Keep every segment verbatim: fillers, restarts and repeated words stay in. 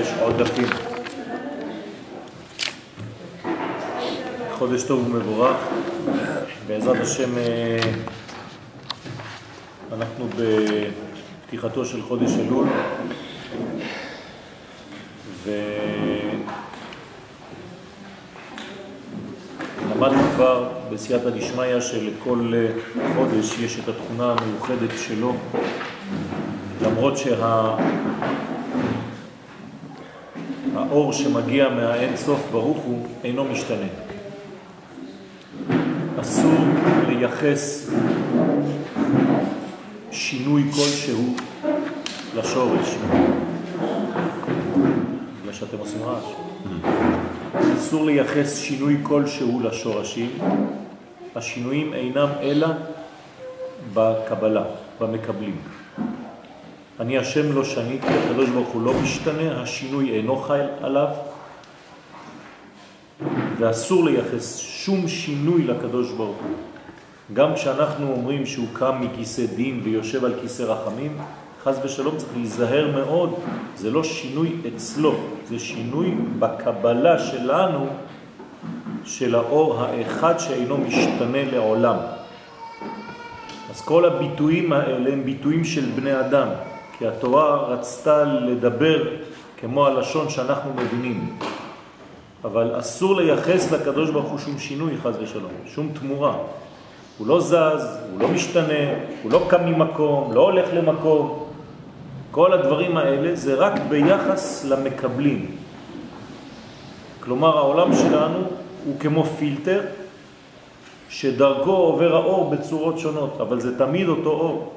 יש עוד דפים. חודש טוב ומבורך. בעזרת השם אנחנו בפתיחתו של חודש אלול, ולמדנו כבר בסייעתא דשמיא שלכל חודש יש את התכונה המיוחדת שלו, למרות שה... האור שמגיע מהאין סוף ברוך הוא אינו משתנה. אסור לייחס שינוי כלשהו לשורש, בגלל שאתם עושים רעש. אסור לייחס שינוי כלשהו לשורשים. השינויים אינם אלא בקבלה, במקבלים. אני השם לא שניתי, הקדוש ברוך הוא לא משתנה, השינוי אינו חי עליו, ואסור לייחס שום שינוי לקדוש ברוך הוא. גם כשאנחנו אומרים שהוא קם מכיסא דין ויושב על כיסא רחמים, חס ושלום צריך להיזהר מאוד, זה לא שינוי אצלו, זה שינוי בקבלה שלנו, של האור האחד שאינו משתנה לעולם. אז כל הביטויים האלה הם ביטויים של בני אדם, כי התורה רצתה לדבר כמו הלשון שאנחנו מבינים. אבל אסור לייחס לקדוש ברוך הוא שום שינוי, חס ושלום, שום תמורה. הוא לא זז, הוא לא משתנה, הוא לא קם ממקום, לא הולך למקום. כל הדברים האלה זה רק ביחס למקבלים. כלומר, העולם שלנו הוא כמו פילטר שדרכו עובר האור בצורות שונות, אבל זה תמיד אותו אור.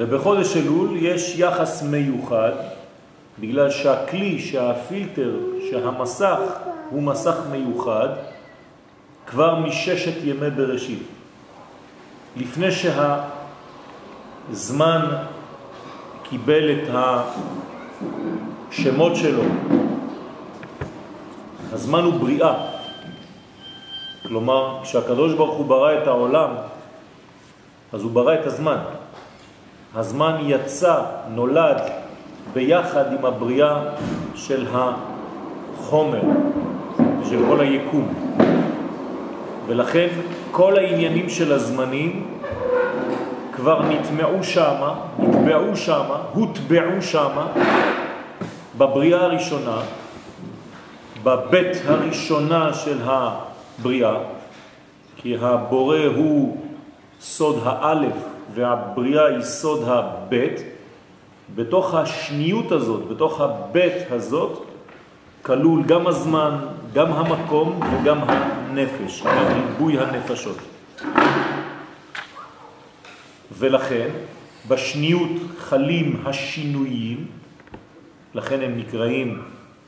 ובחודש אלול יש יחס מיוחד, בגלל שהכלי, שהפילטר, שהמסך הוא מסך מיוחד, כבר מששת ימי בראשית. לפני שהזמן קיבל את השמות שלו, הזמן הוא בריאה. כלומר, כשהקדוש ברוך הוא ברא את העולם, אז הוא ברא את הזמן. הזמן יצא, נולד, ביחד עם הבריאה של החומר, של כל היקום. ולכן כל העניינים של הזמנים כבר נטמעו שמה, נטבעו שמה, הוטבעו שמה, בבריאה הראשונה, בבית הראשונה של הבריאה, כי הבורא הוא סוד האלף והבריאה היא סוד הבית. בתוך השניות הזאת, בתוך הבית הזאת, כלול גם הזמן, גם המקום וגם הנפש, גם ריבוי הנפשות. ולכן, בשניות חלים השינויים, לכן הם נקראים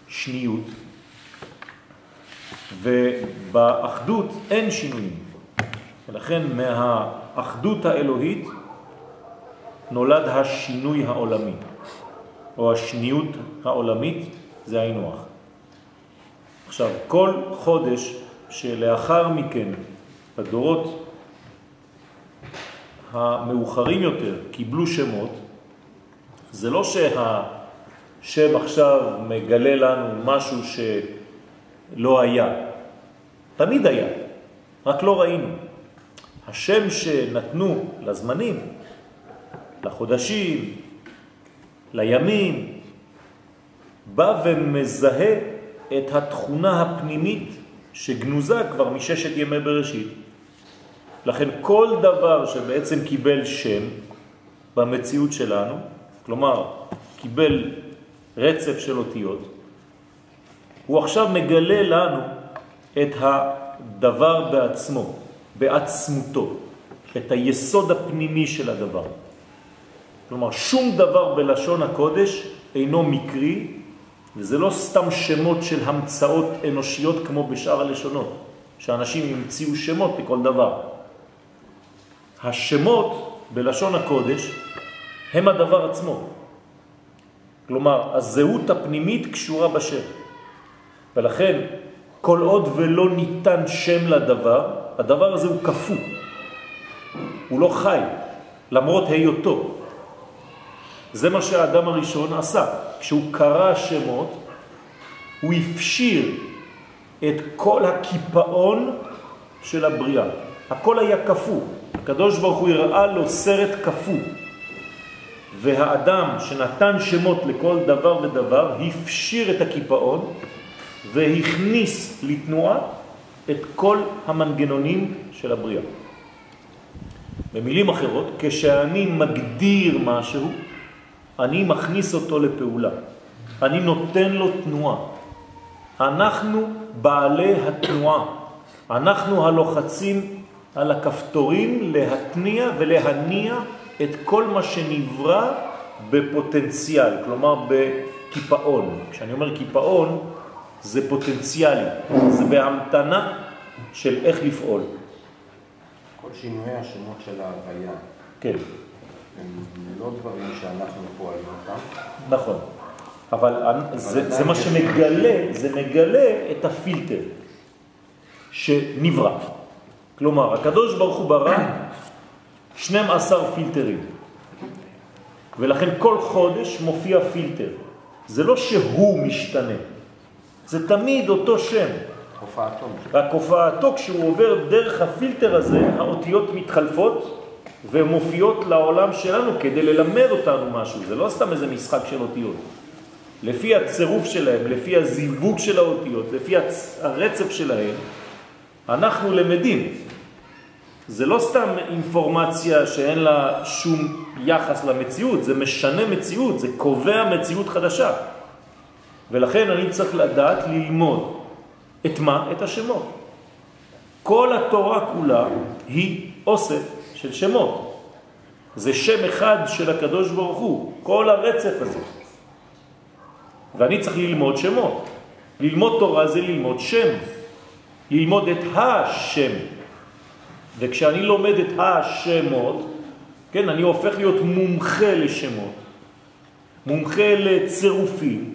שניות, ובאחדות אין שינויים. ולכן מהאחדות האלוהית נולד השינוי העולמי, או השניות העולמית, זה העינוח. עכשיו, כל חודש שלאחר מכן, בדורות המאוחרים יותר, קיבלו שמות, זה לא שהשם עכשיו מגלה לנו משהו שלא היה. תמיד היה, רק לא ראינו. השם שנתנו לזמנים, לחודשים, לימים, בא ומזהה את התכונה הפנימית שגנוזה כבר מששת ימי בראשית. לכן כל דבר שבעצם קיבל שם במציאות שלנו, כלומר קיבל רצף של אותיות, הוא עכשיו מגלה לנו את הדבר בעצמו, בעצמותו, את היסוד הפנימי של הדבר. כלומר, שום דבר בלשון הקודש אינו מקרי, וזה לא סתם שמות של המצאות אנושיות כמו בשאר הלשונות, שאנשים המציאו שמות לכל דבר. השמות בלשון הקודש הם הדבר עצמו. כלומר, הזהות הפנימית קשורה בשם. ולכן, כל עוד ולא ניתן שם לדבר, הדבר הזה הוא כפו. הוא לא חי, למרות היותו. זה מה שהאדם הראשון עשה. כשהוא קרא שמות, הוא הפשיר את כל הקיפאון של הבריאה. הכל היה כפו. הקדוש ברוך הוא הראה לו סרט כפו. והאדם שנתן שמות לכל דבר ודבר, הפשיר את הקיפאון והכניס לתנועה את כל המנגנונים של הבריאה. במילים אחרות, כשאני מגדיר משהו, אני מכניס אותו לפעולה. אני נותן לו תנועה. אנחנו בעלי התנועה. אנחנו הלוחצים על הכפתורים להתניע ולהניע את כל מה שנברא בפוטנציאל, כלומר בקיפאון. כשאני אומר קיפאון, זה פוטנציאלי, זה בהמתנה של איך לפעול. כל שינויי השמות של ההוויה. כן. הם לא דברים שאנחנו פועלים אותם. נכון. אבל, אבל זה, זה מה שמגלה, זה מגלה את הפילטר שנברא. כלומר, הקדוש ברוך הוא ברא שנים עשר פילטרים. ולכן כל חודש מופיע פילטר. זה לא שהוא משתנה. זה תמיד אותו שם. הופעתו. רק הופעתו, כשהוא עובר דרך הפילטר הזה, האותיות מתחלפות ומופיעות לעולם שלנו כדי ללמד אותנו משהו. זה לא סתם איזה משחק של אותיות. לפי הצירוף שלהם, לפי הזיווג של האותיות, לפי הרצף שלהם, אנחנו למדים. זה לא סתם אינפורמציה שאין לה שום יחס למציאות, זה משנה מציאות, זה קובע מציאות חדשה. ולכן אני צריך לדעת ללמוד את מה? את השמות. כל התורה כולה היא אוסף של שמות. זה שם אחד של הקדוש ברוך הוא, כל הרצף הזה. ואני צריך ללמוד שמות. ללמוד תורה זה ללמוד שם. ללמוד את השם. וכשאני לומד את השמות, כן, אני הופך להיות מומחה לשמות. מומחה לצירופים.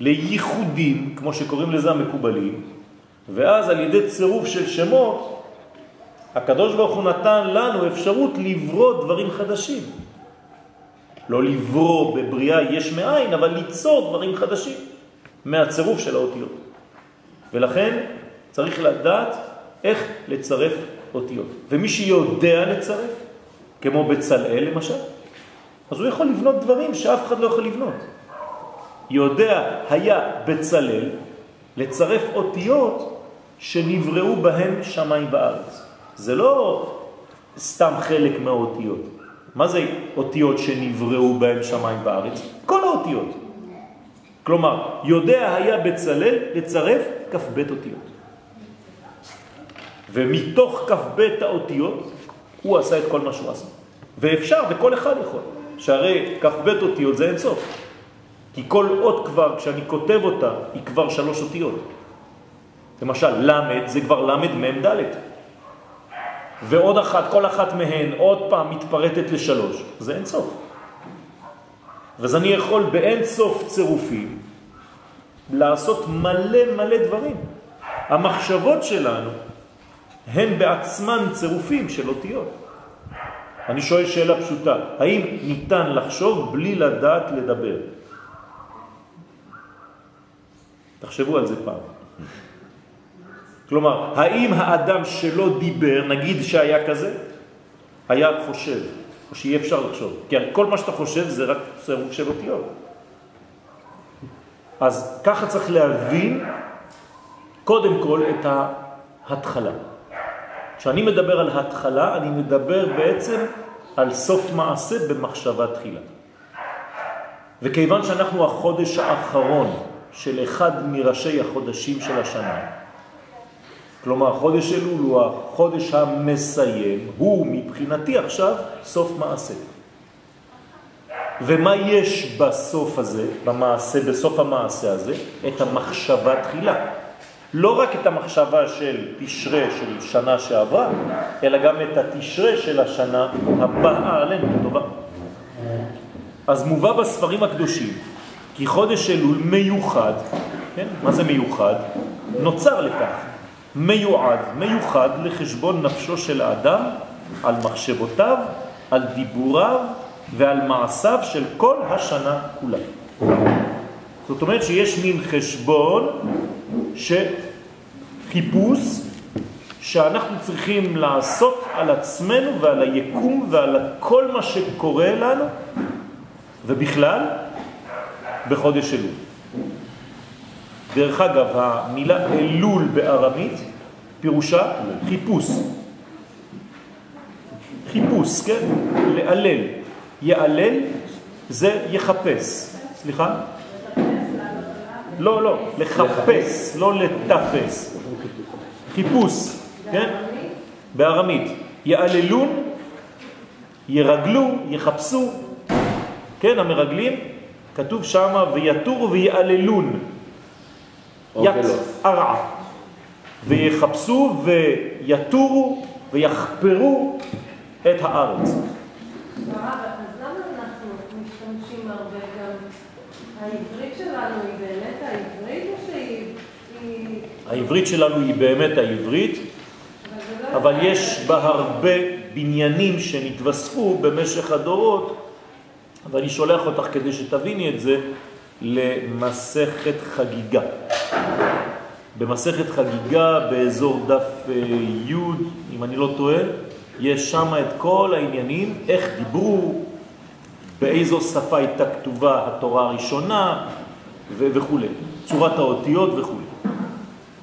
לייחודים, כמו שקוראים לזה המקובלים, ואז על ידי צירוף של שמות, הקדוש ברוך הוא נתן לנו אפשרות לברוא דברים חדשים. לא לברוא בבריאה יש מאין, אבל ליצור דברים חדשים מהצירוף של האותיות. ולכן צריך לדעת איך לצרף אותיות. ומי שיודע לצרף, כמו בצלאל למשל, אז הוא יכול לבנות דברים שאף אחד לא יכול לבנות. יודע היה בצלל לצרף אותיות שנבראו בהם שמיים וארץ. זה לא סתם חלק מהאותיות. מה זה אותיות שנבראו בהם שמיים וארץ? כל האותיות. כלומר, יודע היה בצלל לצרף כף בית אותיות. ומתוך כף בית האותיות הוא עשה את כל מה שהוא עשה. ואפשר, וכל אחד יכול. שהרי כף בית אותיות זה אין סוף. כי כל אות כבר, כשאני כותב אותה, היא כבר שלוש אותיות. למשל, למד, זה כבר למד ממדלת. ועוד אחת, כל אחת מהן, עוד פעם מתפרטת לשלוש. זה אין סוף. ואז אני יכול באין סוף צירופים לעשות מלא מלא דברים. המחשבות שלנו הן בעצמן צירופים של אותיות. אני שואל שאלה פשוטה, האם ניתן לחשוב בלי לדעת לדבר? תחשבו על זה פעם. כלומר, האם האדם שלא דיבר, נגיד שהיה כזה, היה חושב, או שאי אפשר לחשוב? כי כל מה שאתה חושב זה רק צירוף של אותיות. אז ככה צריך להבין, קודם כל, את ההתחלה. כשאני מדבר על התחלה, אני מדבר בעצם על סוף מעשה במחשבה תחילה. וכיוון שאנחנו החודש האחרון, של אחד מראשי החודשים של השנה. כלומר, חודש אלול הוא החודש המסיים, הוא מבחינתי עכשיו סוף מעשה. ומה יש בסוף הזה, במעשה, בסוף המעשה הזה? את המחשבה תחילה. לא רק את המחשבה של תשרה של שנה שעברה, אלא גם את התשרה של השנה הבאה עלינו לטובה. אז מובא בספרים הקדושים, כי חודש אלול מיוחד, כן? מה זה מיוחד? נוצר לכך, מיועד, מיוחד לחשבון נפשו של האדם, על מחשבותיו, על דיבוריו, ועל מעשיו של כל השנה כולה. זאת אומרת שיש מין חשבון שחיפוש שאנחנו צריכים לעשות על עצמנו ועל היקום ועל כל מה שקורה לנו ובכלל בחודש אלול. דרך אגב, המילה אלול בארמית פירושה חיפוש. חיפוש, כן? לעלל. יעלל זה יחפש. סליחה? לא, לא, לחפש, לא לטפס. חיפוש, כן? בארמית. יעללו, ירגלו, יחפשו. כן, המרגלים, כתוב שמה ויתור ויעללון. ית ארע. ויחפשו ויתורו ויחפרו את הארץ. העברית שלנו היא באמת העברית או שהיא... העברית שלנו היא באמת העברית, אבל יש בה הרבה בניינים שנתווספו במשך הדורות, ואני שולח אותך כדי שתביני את זה למסכת חגיגה. במסכת חגיגה באזור דף י', אם אני לא טועה, יש שם את כל העניינים, איך דיברו, באיזו שפה הייתה כתובה התורה הראשונה וכו', צורת האותיות וכו'.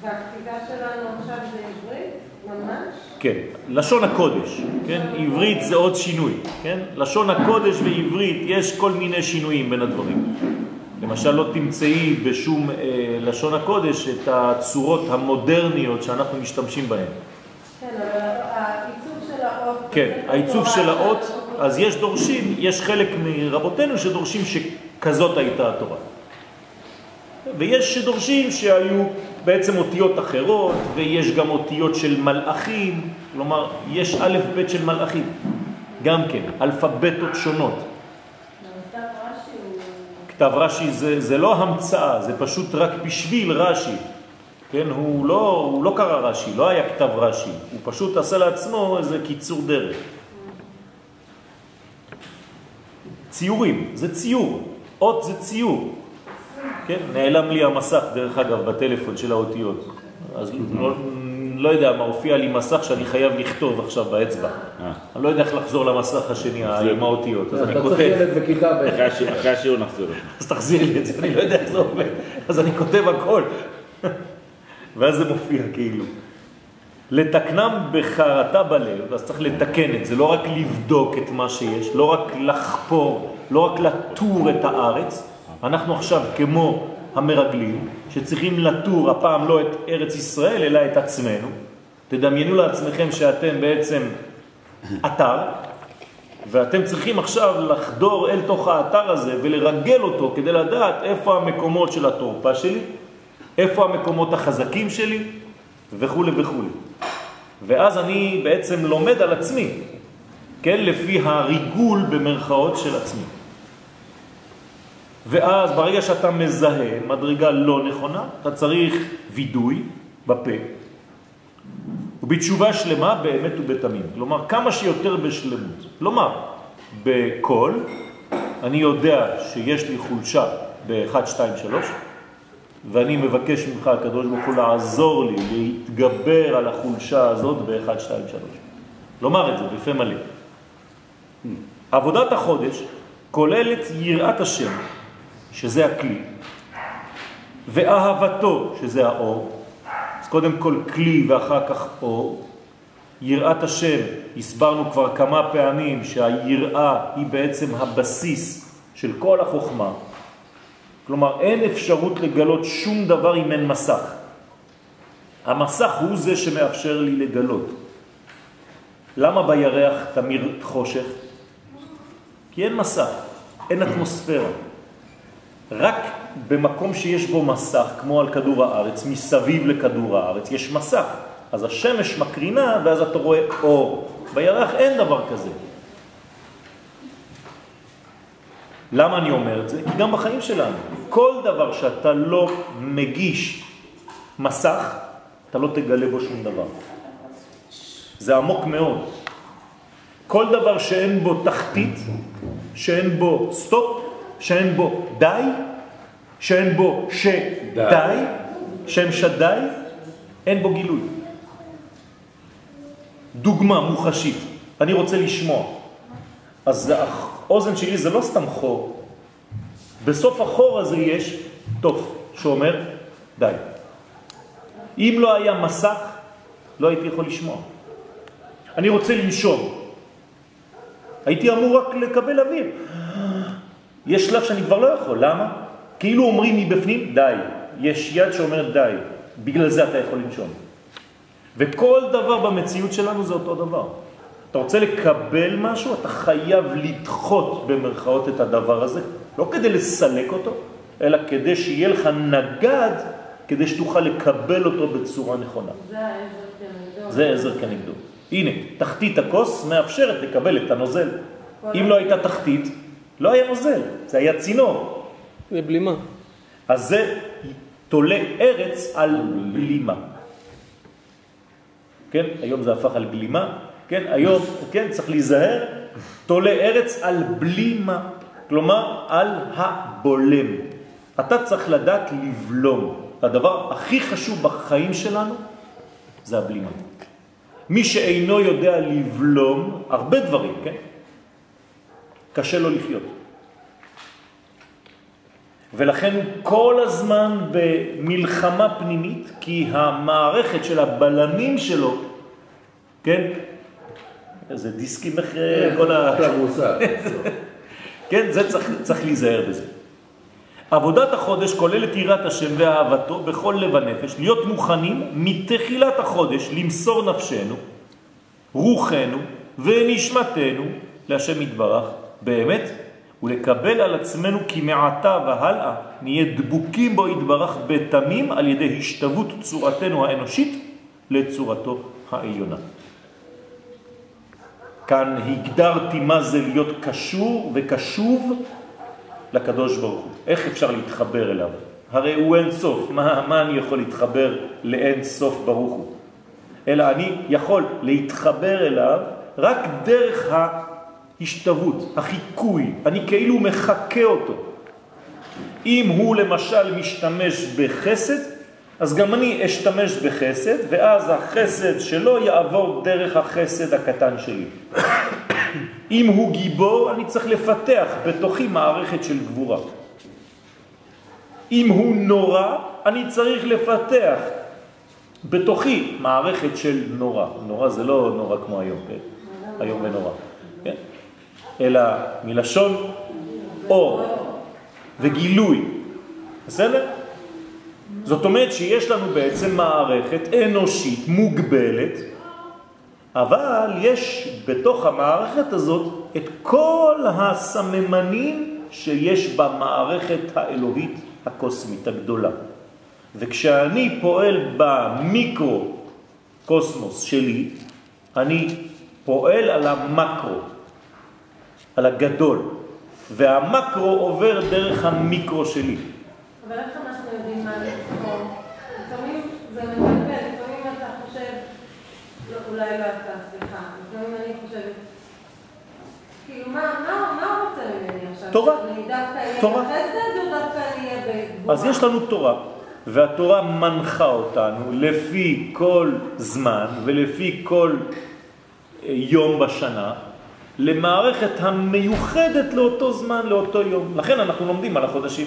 והכתיבה שלנו עכשיו זה עברית? ממש? כן, לשון הקודש, כן? עברית זה עוד שינוי, כן? לשון הקודש ועברית יש כל מיני שינויים בין הדברים. למשל לא תמצאי בשום אה, לשון הקודש את הצורות המודרניות שאנחנו משתמשים בהן. כן, אבל העיצוב של האות... כן, העיצוב של האות... אז יש דורשים, יש חלק מרבותינו שדורשים שכזאת הייתה התורה. ויש שדורשים שהיו בעצם אותיות אחרות, ויש גם אותיות של מלאכים, כלומר, יש א' ב' של מלאכים, גם כן, אלפבטות שונות. כתב רש"י זה, זה לא המצאה, זה פשוט רק בשביל רש"י. כן, הוא לא, הוא לא קרא רש"י, לא היה כתב רש"י, הוא פשוט עשה לעצמו איזה קיצור דרך. ציורים, זה ציור, אות זה ציור. כן? נעלם לי המסך, דרך אגב, בטלפון של האותיות. אז לא, לא יודע מה, הופיע לי מסך שאני חייב לכתוב עכשיו באצבע. אני לא יודע איך לחזור למסך השני עם האותיות, אז אני כותב. אתה צריך ילד בכיתה בעצם. אחרי השיעור נחזור. אז תחזיר לי את זה, אני לא יודע איך זה עובד. אז אני כותב הכל. ואז זה מופיע כאילו. לתקנם בחרטה בלב, אז צריך לתקן את זה, לא רק לבדוק את מה שיש, לא רק לחפור, לא רק לטור את הארץ. אנחנו עכשיו כמו המרגלים, שצריכים לטור הפעם לא את ארץ ישראל, אלא את עצמנו. תדמיינו לעצמכם שאתם בעצם אתר, ואתם צריכים עכשיו לחדור אל תוך האתר הזה ולרגל אותו כדי לדעת איפה המקומות של התורפה שלי, איפה המקומות החזקים שלי, וכו' וכו'. ואז אני בעצם לומד על עצמי, כן? לפי הריגול במרכאות של עצמי. ואז ברגע שאתה מזהה מדרגה לא נכונה, אתה צריך וידוי בפה, ובתשובה שלמה באמת ובתמים. כלומר, כמה שיותר בשלמות. כלומר, בכל, אני יודע שיש לי חולשה ב-אחת, שתיים, שלוש, ואני מבקש ממך, הקדוש ברוך הוא, לעזור לי להתגבר על החולשה הזאת באחד, שתיים, שלוש. לומר את זה בפה מלא. עבודת החודש כוללת יראת השם, שזה הכלי, ואהבתו, שזה האור. אז קודם כל כלי ואחר כך אור. יראת השם, הסברנו כבר כמה פעמים שהיראה היא בעצם הבסיס של כל החוכמה. כלומר, אין אפשרות לגלות שום דבר אם אין מסך. המסך הוא זה שמאפשר לי לגלות. למה בירח תמיר חושך? כי אין מסך, אין אטמוספירה. רק במקום שיש בו מסך, כמו על כדור הארץ, מסביב לכדור הארץ, יש מסך. אז השמש מקרינה ואז אתה רואה אור. בירח אין דבר כזה. למה אני אומר את זה? כי גם בחיים שלנו, כל דבר שאתה לא מגיש מסך, אתה לא תגלה בו שום דבר. זה עמוק מאוד. כל דבר שאין בו תחתית, שאין בו סטופ, שאין בו די, שאין בו שדי, שם שדי, אין בו גילוי. דוגמה מוחשית, אני רוצה לשמוע. אז האוזן שלי זה לא סתם חור. בסוף החור הזה יש תוף שאומר די. אם לא היה מסך, לא הייתי יכול לשמוע. אני רוצה לנשום. הייתי אמור רק לקבל אוויר. יש שלב שאני כבר לא יכול. למה? כאילו אומרים מבפנים, די. יש יד שאומרת די. בגלל זה אתה יכול לנשום. וכל דבר במציאות שלנו זה אותו דבר. אתה רוצה לקבל משהו, אתה חייב לדחות במרכאות את הדבר הזה. לא כדי לסלק אותו, אלא כדי שיהיה לך נגד, כדי שתוכל לקבל אותו בצורה נכונה. זה עזר כנגדו. זה עזר כנגדו. הנה, תחתית הכוס מאפשרת לקבל את הנוזל. אם לא הייתה תחתית, לא היה נוזל, זה היה צינור. זה בלימה. אז זה תולה ארץ על בלימה. כן, היום זה הפך על בלימה. כן, היום, כן, צריך להיזהר. תולה ארץ על בלימה. כלומר, על הבולם. אתה צריך לדעת לבלום. הדבר הכי חשוב בחיים שלנו זה הבלימה. מי שאינו יודע לבלום הרבה דברים, כן? קשה לו לחיות. ולכן הוא כל הזמן במלחמה פנימית, כי המערכת של הבלמים שלו, כן? איזה דיסקים אחרי כל ה... כן, זה צריך, צריך להיזהר בזה. עבודת החודש כוללת יראת השם ואהבתו בכל לב הנפש, להיות מוכנים מתחילת החודש למסור נפשנו, רוחנו ונשמתנו להשם יתברך באמת, ולקבל על עצמנו כי מעתה והלאה נהיה דבוקים בו יתברך בתמים על ידי השתוות צורתנו האנושית לצורתו העליונה. כאן הגדרתי מה זה להיות קשור וקשוב לקדוש ברוך הוא. איך אפשר להתחבר אליו? הרי הוא אין סוף. מה, מה אני יכול להתחבר לאין סוף ברוך הוא? אלא אני יכול להתחבר אליו רק דרך ההשתוות, החיקוי. אני כאילו מחכה אותו. אם הוא למשל משתמש בחסד, אז גם אני אשתמש בחסד, ואז החסד שלו יעבור דרך החסד הקטן שלי. אם הוא גיבור, אני צריך לפתח בתוכי מערכת של גבורה. אם הוא נורא, אני צריך לפתח בתוכי מערכת של נורא. נורא זה לא נורא כמו היום, כן? היום ונורא, כן? אלא מלשון אור וגילוי. בסדר? זאת אומרת שיש לנו בעצם מערכת אנושית מוגבלת, אבל יש בתוך המערכת הזאת את כל הסממנים שיש במערכת האלוהית הקוסמית הגדולה. וכשאני פועל במיקרו קוסמוס שלי, אני פועל על המקרו, על הגדול, והמקרו עובר דרך המיקרו שלי. אבל איך אנחנו יודעים מה לבחור? לפעמים זה מגלגל, לפעמים אתה חושב, לא, אולי לא אתה, סליחה, לפעמים אני חושבת, כאילו מה, מה, מה רוצה ממני עכשיו? תורה. אני דווקא אהיה בחסד או דווקא אני אהיה בגבורה? אז יש לנו תורה, והתורה מנחה אותנו לפי כל זמן ולפי כל יום בשנה, למערכת המיוחדת לאותו זמן, לאותו יום. לכן אנחנו לומדים על החודשים.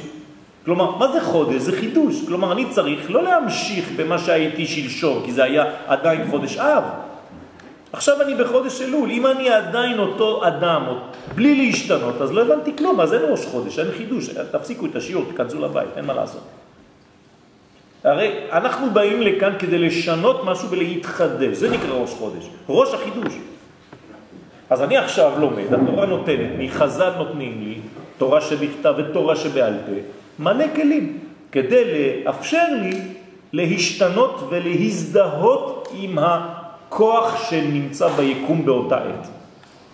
כלומר, מה זה חודש? זה חידוש. כלומר, אני צריך לא להמשיך במה שהייתי שלשום, כי זה היה עדיין חודש אב. עכשיו אני בחודש אלול. אם אני עדיין אותו אדם, בלי להשתנות, אז לא הבנתי כלום. אז אין ראש חודש, אין חידוש. תפסיקו את השיעור, תכנסו לבית, אין מה לעשות. הרי אנחנו באים לכאן כדי לשנות משהו ולהתחדש. זה נקרא ראש חודש. ראש החידוש. אז אני עכשיו לומד, התורה נותנת לי, חז"ל נותנים לי, תורה שבכתב ותורה שבעל פה. מלא כלים, כדי לאפשר לי להשתנות ולהזדהות עם הכוח שנמצא ביקום באותה עת.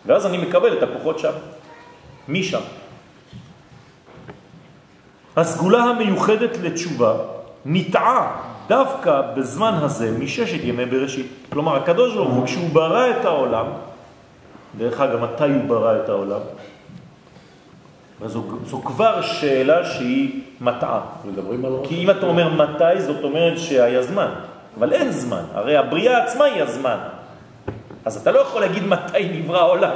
ואז אני מקבל את הכוחות שם, משם. הסגולה המיוחדת לתשובה נטעה דווקא בזמן הזה מששת ימי בראשית. כלומר, הקדוש ברוך הוא, כשהוא ברא את העולם, דרך אגב, מתי הוא ברא את העולם? זו, זו כבר שאלה שהיא מטעה. כי אם אתה אומר מתי, זאת אומרת שהיה זמן. אבל אין זמן. הרי הבריאה עצמה היא הזמן. אז אתה לא יכול להגיד מתי נברא העולם.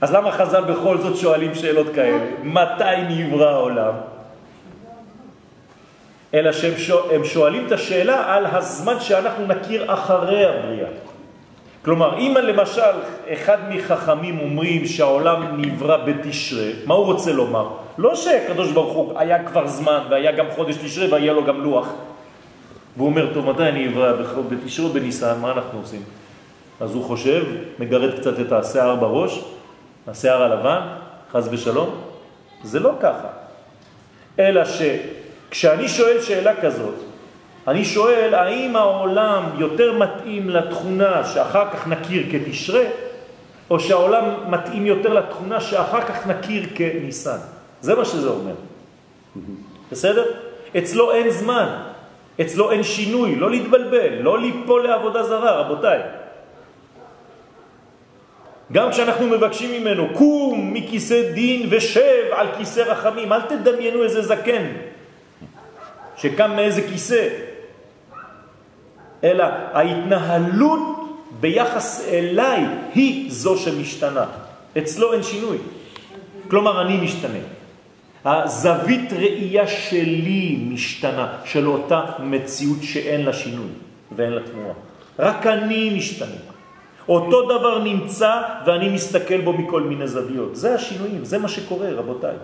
אז למה חז"ל בכל זאת שואלים שאלות כאלה? מתי נברא העולם? אלא שהם שואלים את השאלה על הזמן שאנחנו נכיר אחרי הבריאה. כלומר, אם למשל אחד מחכמים אומרים שהעולם נברא בתשרי, מה הוא רוצה לומר? לא שהקדוש ברוך הוא היה כבר זמן והיה גם חודש תשרי והיה לו גם לוח. והוא אומר, טוב, מתי אני נברא בתשרי או בניסן? מה אנחנו עושים? אז הוא חושב, מגרד קצת את השיער בראש, השיער הלבן, חז ושלום. זה לא ככה. אלא שכשאני שואל שאלה כזאת, אני שואל, האם העולם יותר מתאים לתכונה שאחר כך נכיר כתשרי, או שהעולם מתאים יותר לתכונה שאחר כך נכיר כניסן? זה מה שזה אומר. בסדר? אצלו אין זמן, אצלו אין שינוי, לא להתבלבל, לא ליפול לעבודה זרה, רבותיי. גם כשאנחנו מבקשים ממנו, קום מכיסא דין ושב על כיסא רחמים, אל תדמיינו איזה זקן שקם מאיזה כיסא. אלא ההתנהלות ביחס אליי היא זו שמשתנה. אצלו אין שינוי. כלומר, אני משתנה. הזווית ראייה שלי משתנה, של אותה מציאות שאין לה שינוי ואין לה תנועה. רק אני משתנה. אותו דבר נמצא ואני מסתכל בו מכל מיני זוויות. זה השינויים, זה מה שקורה, רבותיי.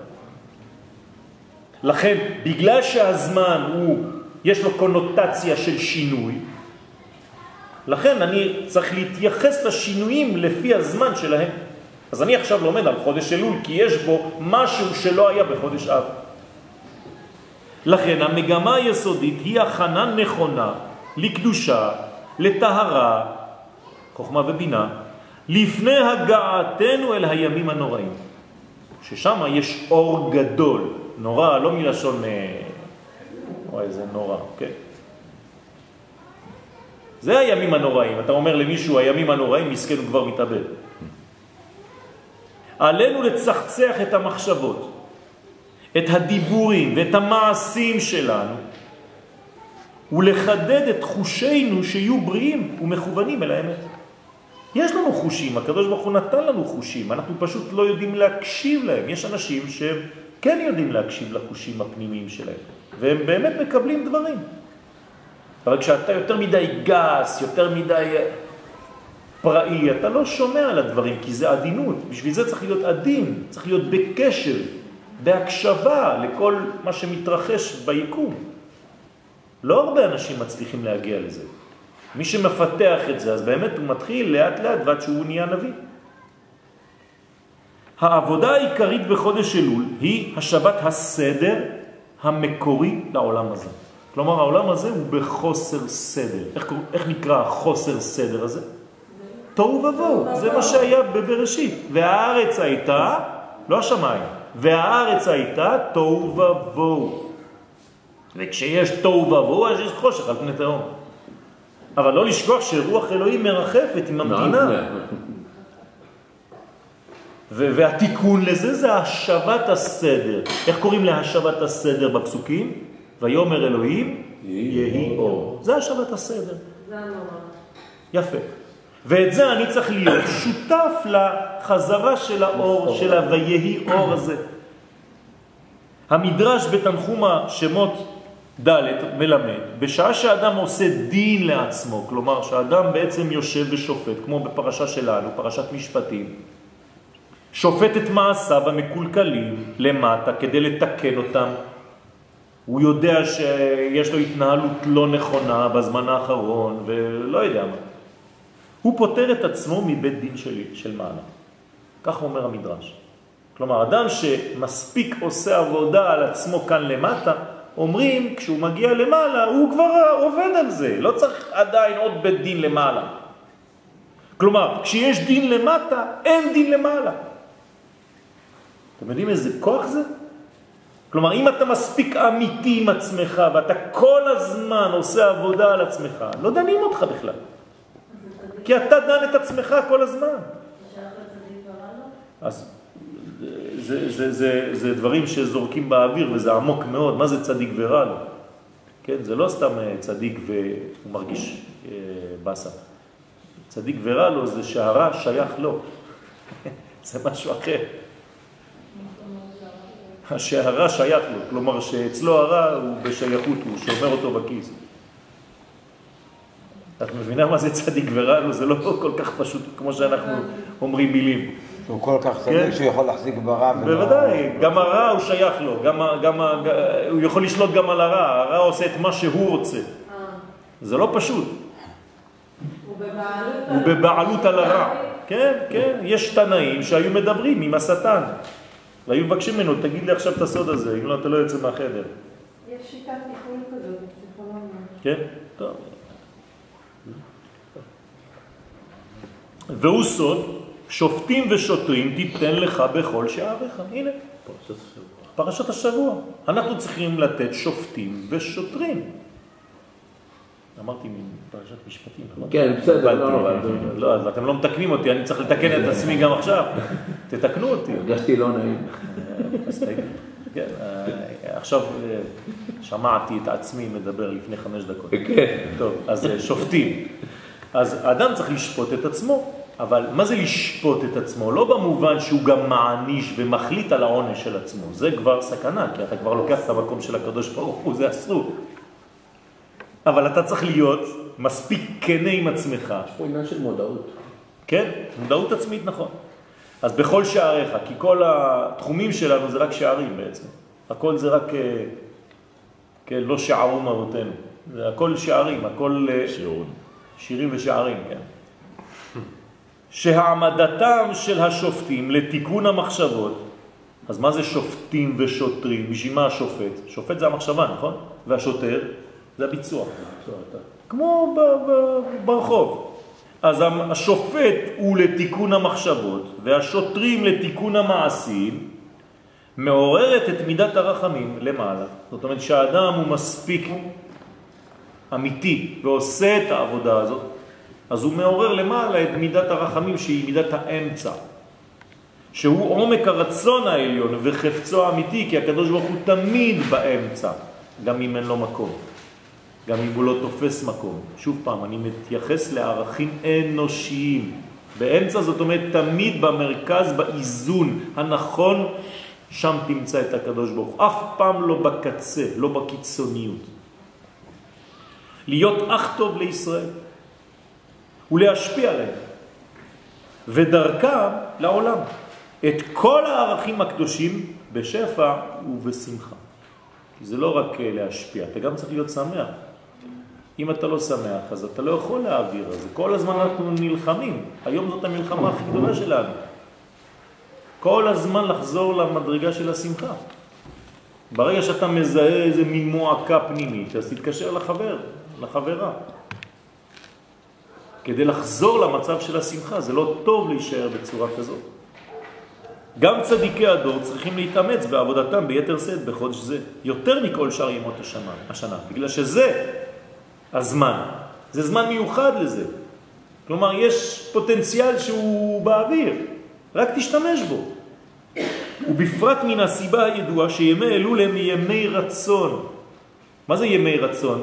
לכן, בגלל שהזמן הוא, יש לו קונוטציה של שינוי, לכן אני צריך להתייחס לשינויים לפי הזמן שלהם. אז אני עכשיו לומד על חודש אלול, כי יש בו משהו שלא היה בחודש אב. לכן המגמה היסודית היא הכנה נכונה לקדושה, לטהרה, חוכמה ובינה, לפני הגעתנו אל הימים הנוראים, ששם יש אור גדול. נורא, לא מלשון, וואי, זה נורא, אוקיי. זה הימים הנוראים. אתה אומר למישהו, הימים הנוראים, מסכן הוא כבר מתאבד. עלינו לצחצח את המחשבות, את הדיבורים ואת המעשים שלנו, ולחדד את חושינו שיהיו בריאים ומכוונים אל האמת. יש לנו חושים, הקדוש ברוך הוא נתן לנו חושים, אנחנו פשוט לא יודעים להקשיב להם. יש אנשים שהם כן יודעים להקשיב לחושים הפנימיים שלהם, והם באמת מקבלים דברים. אבל כשאתה יותר מדי גס, יותר מדי פראי, אתה לא שומע על הדברים, כי זה עדינות. בשביל זה צריך להיות עדין, צריך להיות בקשב, בהקשבה לכל מה שמתרחש ביקום. לא הרבה אנשים מצליחים להגיע לזה. מי שמפתח את זה, אז באמת הוא מתחיל לאט לאט ועד שהוא נהיה נביא. העבודה העיקרית בחודש אלול היא השבת הסדר המקורי לעולם הזה. כלומר, העולם הזה הוא בחוסר סדר. איך, איך נקרא החוסר סדר הזה? תוהו ובוהו. זה מה שהיה בבראשית. והארץ הייתה, לא השמיים, והארץ הייתה תוהו ובוהו. וכשיש תוהו ובוהו, אז יש חושך על פני תהום. אבל לא לשכוח שרוח אלוהים מרחפת עם המדינה. והתיקון לזה זה השבת הסדר. איך קוראים להשבת הסדר בפסוקים? ויאמר אלוהים יהי אור. זה השבת הסדר. זה הנורא. יפה. ואת זה אני צריך להיות שותף לחזרה של האור, של ה"ויהי אור" הזה. המדרש בתנחומא שמות ד' מלמד, בשעה שאדם עושה דין לעצמו, כלומר שאדם בעצם יושב ושופט, כמו בפרשה שלנו, פרשת משפטים, שופט את מעשיו המקולקלים למטה כדי לתקן אותם. הוא יודע שיש לו התנהלות לא נכונה בזמן האחרון ולא יודע מה. הוא פותר את עצמו מבית דין שלי, של מעלה. כך אומר המדרש. כלומר, אדם שמספיק עושה עבודה על עצמו כאן למטה, אומרים כשהוא מגיע למעלה הוא כבר עובד על זה, לא צריך עדיין עוד בית דין למעלה. כלומר, כשיש דין למטה, אין דין למעלה. אתם יודעים איזה כוח זה? כלומר, אם אתה מספיק אמיתי עם עצמך, ואתה כל הזמן עושה עבודה על עצמך, לא דנים אותך בכלל. כי אתה דן את עצמך כל הזמן. אז זה, זה, זה, זה דברים שזורקים באוויר, וזה עמוק מאוד. מה זה צדיק ורע לו? כן, זה לא סתם צדיק והוא מרגיש בסה. צדיק ורע לו זה שהרע שייך לו. זה משהו אחר. שהרע שייך לו, כלומר שאצלו הרע הוא בשייכות, הוא שומר אותו בכיס. את מבינה מה זה צדיק ורע לו? זה לא כל כך פשוט כמו שאנחנו אומרים מילים. שהוא כל כך צדיק שהוא יכול להחזיק ברע. בוודאי, גם הרע הוא שייך לו, הוא יכול לשלוט גם על הרע, הרע עושה את מה שהוא רוצה. זה לא פשוט. הוא בבעלות על הרע. כן, כן, יש תנאים שהיו מדברים עם השטן. והיו מבקשים ממנו, תגיד לי עכשיו את הסוד הזה, אם לא, אתה לא יוצא מהחדר. יש שיטת ניחול כזאת, פסיכולוגיה. כן, טוב. והוא סוד, שופטים ושוטרים תיתן לך בכל שעריך. הנה, פרשת השבוע. אנחנו צריכים לתת שופטים ושוטרים. אמרתי מפרשת משפטים. כן, בסדר, לא, אז אתם לא מתקנים אותי, אני צריך לתקן את עצמי גם עכשיו. תתקנו אותי. הרגשתי לא נעים. עכשיו שמעתי את עצמי מדבר לפני חמש דקות. כן. טוב, אז שופטים. אז האדם צריך לשפוט את עצמו, אבל מה זה לשפוט את עצמו? לא במובן שהוא גם מעניש ומחליט על העונש של עצמו. זה כבר סכנה, כי אתה כבר לוקח את המקום של הקדוש ברוך הוא, זה אסור. אבל אתה צריך להיות מספיק כנה עם עצמך. יש פה עניין של מודעות. כן, מודעות עצמית, נכון. אז בכל שעריך, כי כל התחומים שלנו זה רק שערים בעצם. הכל זה רק, כן, לא שערו מהותנו. זה הכל שערים, הכל שירון. שירים ושערים, כן. שהעמדתם של השופטים לתיקון המחשבות, אז מה זה שופטים ושוטרים? בשביל מה השופט? שופט זה המחשבה, נכון? והשוטר? זה הביצוע, כמו ברחוב. אז השופט הוא לתיקון המחשבות, והשוטרים לתיקון המעשים, מעוררת את מידת הרחמים למעלה. זאת אומרת שהאדם הוא מספיק אמיתי ועושה את העבודה הזאת, אז הוא מעורר למעלה את מידת הרחמים שהיא מידת האמצע, שהוא עומק הרצון העליון וחפצו האמיתי, כי הקדוש ברוך הוא תמיד באמצע, גם אם אין לו מקום. גם אם הוא לא תופס מקום. שוב פעם, אני מתייחס לערכים אנושיים. באמצע זאת אומרת, תמיד במרכז, באיזון הנכון, שם תמצא את הקדוש ברוך. אף פעם לא בקצה, לא בקיצוניות. להיות אך טוב לישראל, ולהשפיע עליהם, ודרכה לעולם, את כל הערכים הקדושים בשפע ובשמחה. כי זה לא רק להשפיע, אתה גם צריך להיות שמח. אם אתה לא שמח, אז אתה לא יכול להעביר. אז כל הזמן אנחנו נלחמים. היום זאת המלחמה הכי גדולה שלנו. כל הזמן לחזור למדרגה של השמחה. ברגע שאתה מזהה איזה מין מועקה פנימית, אז תתקשר לחבר, לחברה. כדי לחזור למצב של השמחה, זה לא טוב להישאר בצורה כזאת. גם צדיקי הדור צריכים להתאמץ בעבודתם ביתר שאת בחודש זה, יותר מכל שאר ימות השנה, השנה, בגלל שזה הזמן, זה זמן מיוחד לזה. כלומר, יש פוטנציאל שהוא באוויר, רק תשתמש בו. ובפרט מן הסיבה הידועה שימי אלול הם ימי רצון. מה זה ימי רצון?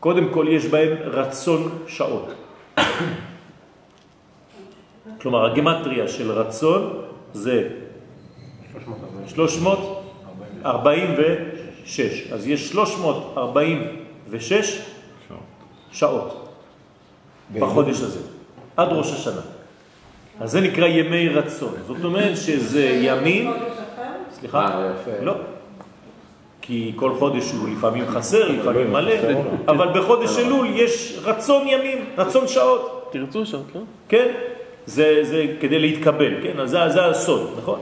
קודם כל יש בהם רצון שעות. כלומר, הגמטריה של רצון זה שלוש מאות ארבעים ושש. אז יש שלוש מאות ארבעים ושש שעות בחודש הזה, עד ראש השנה. אז זה נקרא ימי רצון. זאת אומרת שזה ימים... סליחה? לא. כי כל חודש הוא לפעמים חסר, לפעמים מלא, אבל בחודש אלול יש רצון ימים, רצון שעות. תרצו שעות, לא? כן. זה, זה כדי להתקבל, כן? אז זה, זה הסוד, נכון?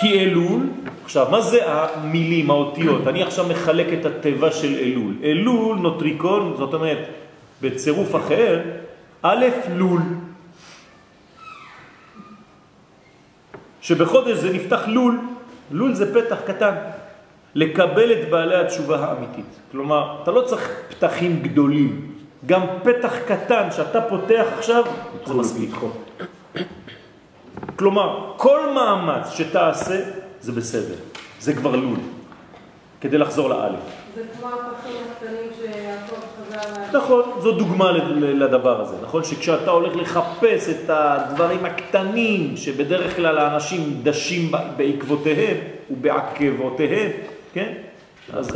כי אלול, עכשיו, מה זה המילים, האותיות? אני עכשיו מחלק את הטבע של אלול. אלול, נוטריקון, זאת אומרת, בצירוף אחר, א' לול. שבחודש זה נפתח לול. לול זה פתח קטן. לקבל את בעלי התשובה האמיתית. כלומר, אתה לא צריך פתחים גדולים. גם פתח קטן שאתה פותח עכשיו, זה מספיק. כלומר, כל מאמץ שתעשה זה בסדר, זה כבר לול, כדי לחזור לאלף. זה כמו הפכים הקטנים שיעקב חזר... נכון, זו דוגמה לדבר הזה, נכון? שכשאתה הולך לחפש את הדברים הקטנים שבדרך כלל האנשים דשים בעקבותיהם ובעקבותיהם, כן? אז,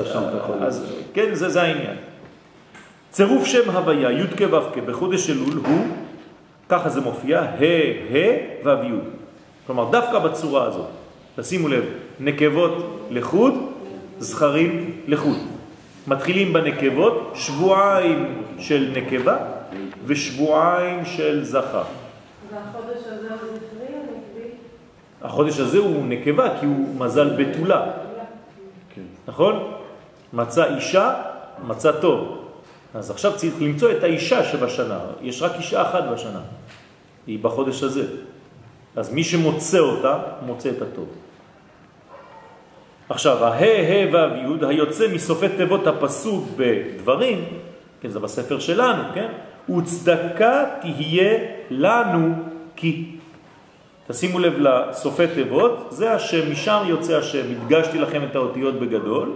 אז, כן, זה, זה העניין. צירוף שם הוויה, י' כ' ו' כ' בחודש אלול הוא, ככה זה מופיע, ה' ה' ו' י'. כלומר, דווקא בצורה הזאת, תשימו לב, נקבות לחוד, זכרים לחוד. מתחילים בנקבות, שבועיים של נקבה ושבועיים של זכר. והחודש הזה הוא זכרי או נקבי? החודש הזה הוא נקבה כי הוא מזל בתולה. נכון? מצא אישה, מצא טוב. אז עכשיו צריך למצוא את האישה שבשנה. יש רק אישה אחת בשנה. היא בחודש הזה. אז מי שמוצא אותה, מוצא את הטוב. עכשיו, הה-ה והביוד היוצא מסופי תיבות הפסוק בדברים, כן, זה בספר שלנו, כן? וצדקה תהיה לנו כי. תשימו לב לסופי תיבות, זה השם, משם יוצא השם, הדגשתי לכם את האותיות בגדול,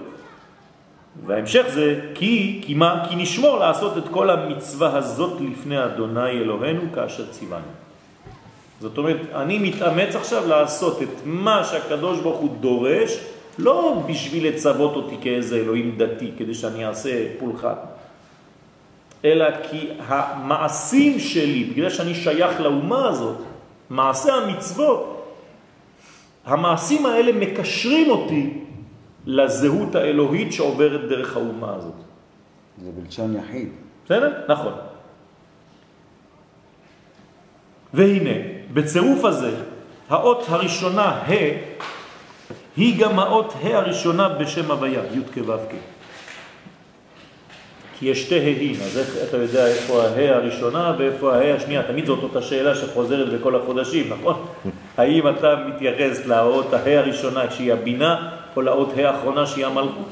וההמשך זה, כי, כי מה? כי נשמור לעשות את כל המצווה הזאת לפני אדוני אלוהינו כאשר ציוונו. זאת אומרת, אני מתאמץ עכשיו לעשות את מה שהקדוש ברוך הוא דורש, לא בשביל לצוות אותי כאיזה אלוהים דתי, כדי שאני אעשה פולחן, אלא כי המעשים שלי, בגלל שאני שייך לאומה הזאת, מעשה המצוות, המעשים האלה מקשרים אותי לזהות האלוהית שעוברת דרך האומה הזאת. זה בלשון יחיד. בסדר? נכון. והנה, בצירוף הזה, האות הראשונה, ה, היא גם האות ה הראשונה בשם הוויה, י' כ' ו' כ'. כי יש שתי ה'ים, אז אתה יודע איפה ה' הראשונה ואיפה ה' השנייה, תמיד זאת אותה שאלה שחוזרת בכל החודשים, נכון? האם אתה מתייחס לאות ה' הראשונה שהיא הבינה, או לאות ה' האחרונה שהיא המלכות?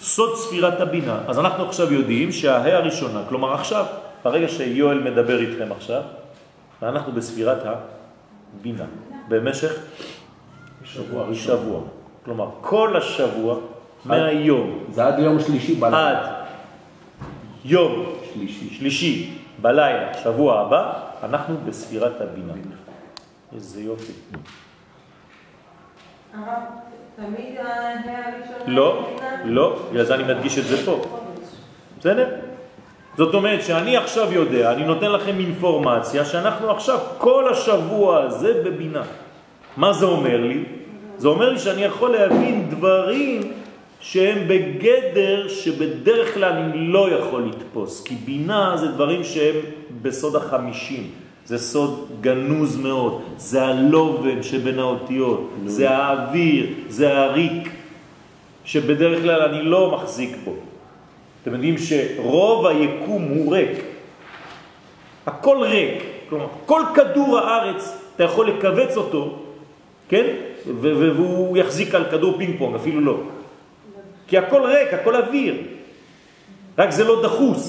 סוד ספירת הבינה, אז אנחנו עכשיו יודעים שהה' הראשונה, כלומר עכשיו, ברגע שיואל מדבר איתכם עכשיו, אנחנו בספירת הבינה, במשך שבוע, שבוע. כלומר, כל השבוע, מהיום. זה עד יום שלישי בלילה. עד יום שלישי. שלישי בלילה, שבוע הבא, אנחנו בספירת הבינה. איזה יופי. תמיד הראשונה? לא, לא, בגלל זה אני מדגיש את זה פה. בסדר? זאת אומרת שאני עכשיו יודע, אני נותן לכם אינפורמציה, שאנחנו עכשיו כל השבוע הזה בבינה. מה זה אומר לי? זה אומר לי שאני יכול להבין דברים שהם בגדר שבדרך כלל אני לא יכול לתפוס, כי בינה זה דברים שהם בסוד החמישים, זה סוד גנוז מאוד, זה הלובן שבין האותיות, זה האוויר, זה הריק, שבדרך כלל אני לא מחזיק בו. אתם יודעים שרוב היקום הוא ריק, הכל ריק, כלומר כל כדור הארץ אתה יכול לקבץ אותו, כן? והוא יחזיק על כדור פינג פונג, אפילו לא. כי הכל ריק, הכל אוויר, רק זה לא דחוס.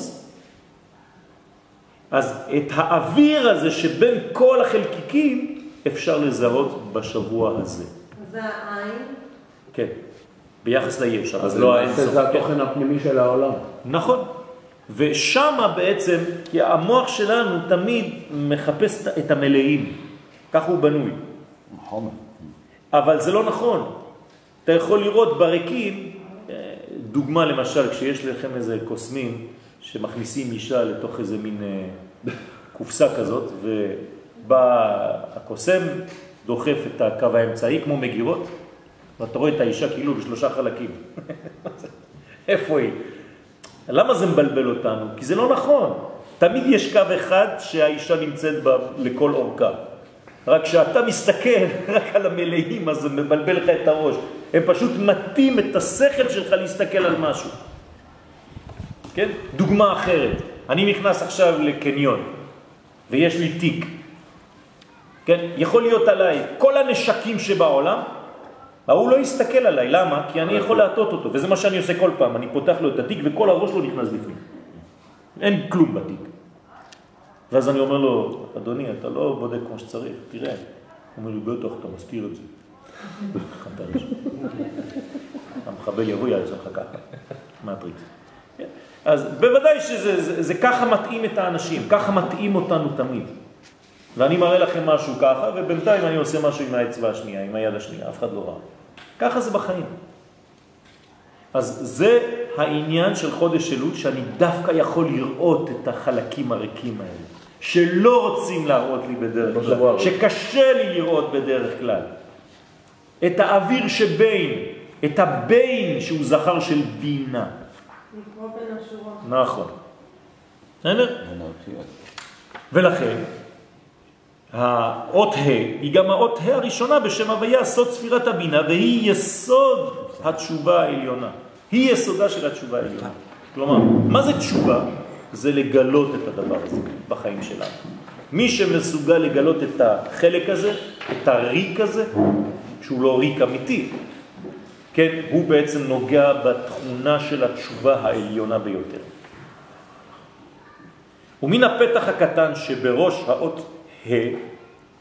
אז את האוויר הזה שבין כל החלקיקים אפשר לזהות בשבוע הזה. זה העין? כן, ביחס ליש, אבל לא העין. זה התוכן הפנימי של העולם. נכון, ושם בעצם, כי המוח שלנו תמיד מחפש את המלאים, כך הוא בנוי. נכון. אבל זה לא נכון. אתה יכול לראות בריקים, דוגמה למשל, כשיש לכם איזה קוסמים שמכניסים אישה לתוך איזה מין קופסה כזאת, ובא הקוסם, דוחף את הקו האמצעי כמו מגירות, ואתה רואה את האישה כאילו בשלושה חלקים. איפה היא? למה זה מבלבל אותנו? כי זה לא נכון. תמיד יש קו אחד שהאישה נמצאת בה לכל אורכה. רק שאתה מסתכל רק על המלאים, אז זה מבלבל לך את הראש. הם פשוט מתאים את השכל שלך להסתכל על משהו. כן? דוגמה אחרת. אני נכנס עכשיו לקניון, ויש לי תיק. כן? יכול להיות עליי כל הנשקים שבעולם, הוא לא יסתכל עליי. למה? כי אני יכול להטות אותו. וזה מה שאני עושה כל פעם. אני פותח לו את התיק וכל הראש לא נכנס בפנים. אין כלום בתיק. ואז אני אומר לו, אדוני, אתה לא בודק כמו שצריך, תראה, אומר לי, בטח, אתה מסתיר את זה. המחבל יבוא יעץ לך ככה, מטריקס. אז בוודאי שזה ככה מתאים את האנשים, ככה מתאים אותנו תמיד. ואני מראה לכם משהו ככה, ובינתיים אני עושה משהו עם האצבע השנייה, עם היד השנייה, אף אחד לא רע. ככה זה בחיים. אז זה העניין של חודש אלול, שאני דווקא יכול לראות את החלקים הריקים האלה, שלא רוצים להראות לי בדרך כלל, שקשה לי לראות בדרך כלל. את האוויר שבין, את הבין שהוא זכר של בינה. לקרוא בין השורות. נכון. ולכן, האות ה היא גם האות ה הראשונה בשם הוויה, סוד ספירת הבינה, והיא יסוד התשובה העליונה. היא יסודה של התשובה העליונה. כלומר, מה זה תשובה? זה לגלות את הדבר הזה בחיים שלנו. מי שמסוגל לגלות את החלק הזה, את הריק הזה, שהוא לא ריק אמיתי, כן, הוא בעצם נוגע בתכונה של התשובה העליונה ביותר. ומן הפתח הקטן שבראש האות ה,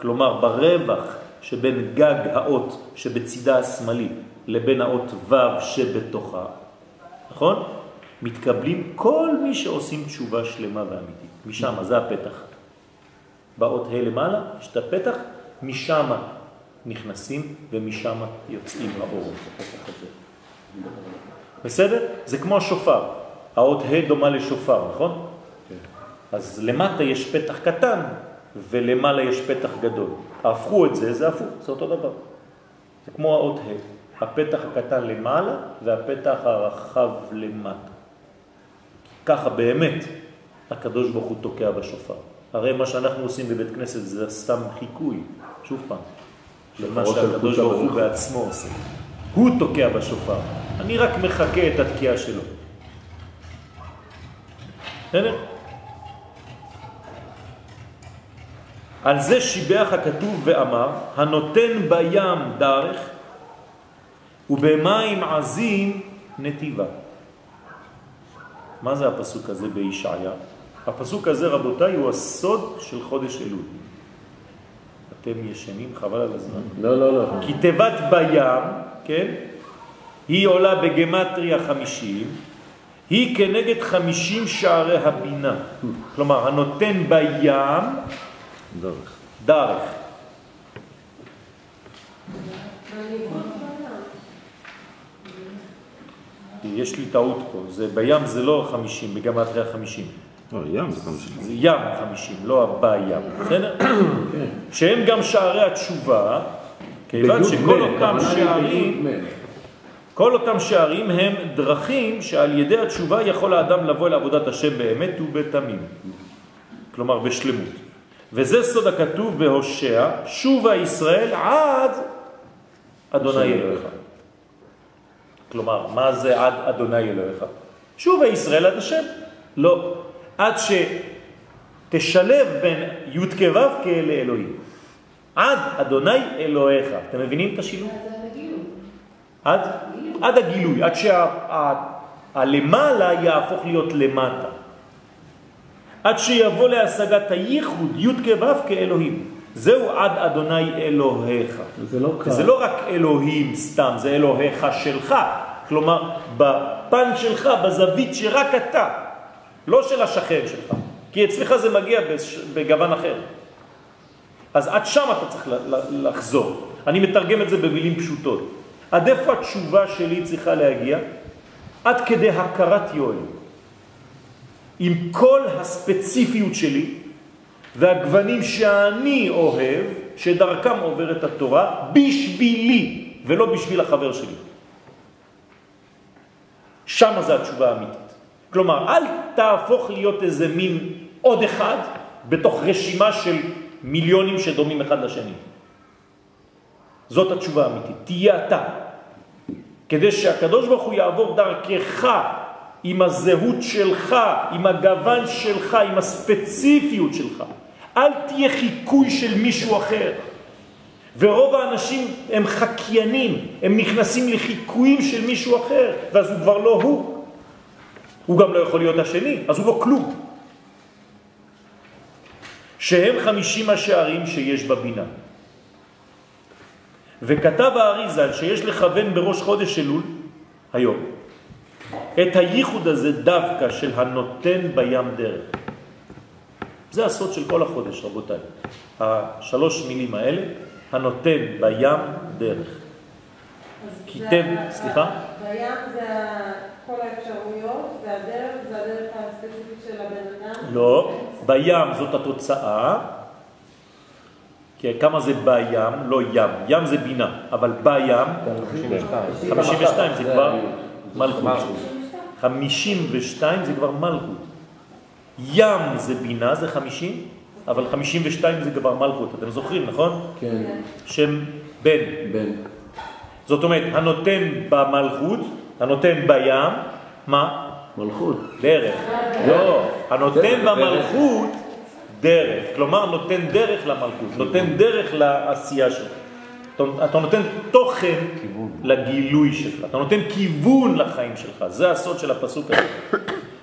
כלומר ברווח שבין גג האות שבצידה השמאלי לבין האות ו שבתוכה, נכון? מתקבלים כל מי שעושים תשובה שלמה ואמיתית. משם, זה הפתח. באות ה למעלה, יש את הפתח, משם נכנסים ומשם יוצאים לאור. בסדר? זה כמו השופר. האות ה דומה לשופר, נכון? כן. אז למטה יש פתח קטן ולמעלה יש פתח גדול. הפכו את זה, זה הפוך, זה אותו דבר. זה כמו האות ה. הפתח הקטן למעלה והפתח הרחב למטה. ככה באמת הקדוש ברוך הוא תוקע בשופר. הרי מה שאנחנו עושים בבית כנסת זה סתם חיקוי, שוב פעם, למה שהקדוש ברוך הוא בעצמו עושה. הוא תוקע בשופר, אני רק מחכה את התקיעה שלו. בסדר? על זה שיבח הכתוב ואמר, הנותן בים דרך ובמים עזים נתיבה. מה זה הפסוק הזה בישעיה? הפסוק הזה, רבותיי, הוא הסוד של חודש אלול. אתם ישנים, חבל על הזמן. לא, לא, לא. כי תיבת בים, כן? היא עולה בגמטריה חמישים, היא כנגד חמישים שערי הבינה. כלומר, הנותן בים דרך. דרך. יש לי טעות פה, זה, בים זה לא חמישים, בגמטריה חמישים. לא, ים זה חמישים. זה ים חמישים, לא הבא ים, בסדר? שהם גם שערי התשובה, כיוון שכל אותם שערים, כל אותם שערים הם דרכים שעל ידי התשובה יכול האדם לבוא אל עבודת השם באמת ובתמים. כלומר, בשלמות. וזה סוד הכתוב בהושע, שובה ישראל עד אדוני אלוהיך. כלומר, מה זה עד אדוני אלוהיך? שוב הישראל עד השם. לא. עד שתשלב בין י' כ' ו' לאלוהים. עד אדוני אלוהיך. אתם מבינים את השילוב? עד הגילוי. עד הגילוי. עד שהלמעלה יהפוך להיות למטה. עד שיבוא להשגת הייחוד י' כ' ו' כאלוהים. זהו עד אדוני אלוהיך. זה לא, זה לא רק אלוהים סתם, זה אלוהיך שלך. כלומר, בפן שלך, בזווית שרק אתה, לא של השכן שלך. כי אצלך זה מגיע בגוון אחר. אז עד שם אתה צריך לחזור. אני מתרגם את זה במילים פשוטות. עד איפה התשובה שלי צריכה להגיע? עד כדי הכרת יואל. עם כל הספציפיות שלי, והגוונים שאני אוהב, שדרכם עוברת התורה, בשבילי, ולא בשביל החבר שלי. שם זה התשובה האמיתית. כלומר, אל תהפוך להיות איזה מין עוד אחד, בתוך רשימה של מיליונים שדומים אחד לשני. זאת התשובה האמיתית. תהיה אתה. כדי שהקדוש ברוך הוא יעבור דרכך, עם הזהות שלך, עם הגוון שלך, עם הספציפיות שלך. אל תהיה חיקוי של מישהו אחר. ורוב האנשים הם חקיינים, הם נכנסים לחיקויים של מישהו אחר, ואז הוא כבר לא הוא. הוא גם לא יכול להיות השני, אז הוא לא כלום. שהם חמישים השערים שיש בבינה. וכתב הארי ז"ל שיש לכוון בראש חודש אלול היום את הייחוד הזה דווקא של הנותן בים דרך. זה הסוד של כל החודש, רבותיי. השלוש מילים האלה, הנותן בים דרך. כיתב, סליחה? בים זה כל האפשרויות, והדרך זה הדרך הספציפית של הבן אדם? לא, בים זאת התוצאה, כי כמה זה בים, לא ים, ים זה בינה, אבל בים, חמישים ושתיים זה כבר מלכות, חמישים ושתיים זה כבר מלכות, ים זה בינה, זה חמישים, אבל חמישים ושתיים זה כבר מלכות, אתם זוכרים, נכון? כן. שם בן. בן. זאת אומרת, הנותן במלכות, הנותן בים, מה? מלכות. דרך. לא, הנותן במלכות, דרך. כלומר, נותן דרך למלכות, נותן דרך לעשייה שלך. אתה נותן תוכן לגילוי שלך, אתה נותן כיוון לחיים שלך. זה הסוד של הפסוק הזה.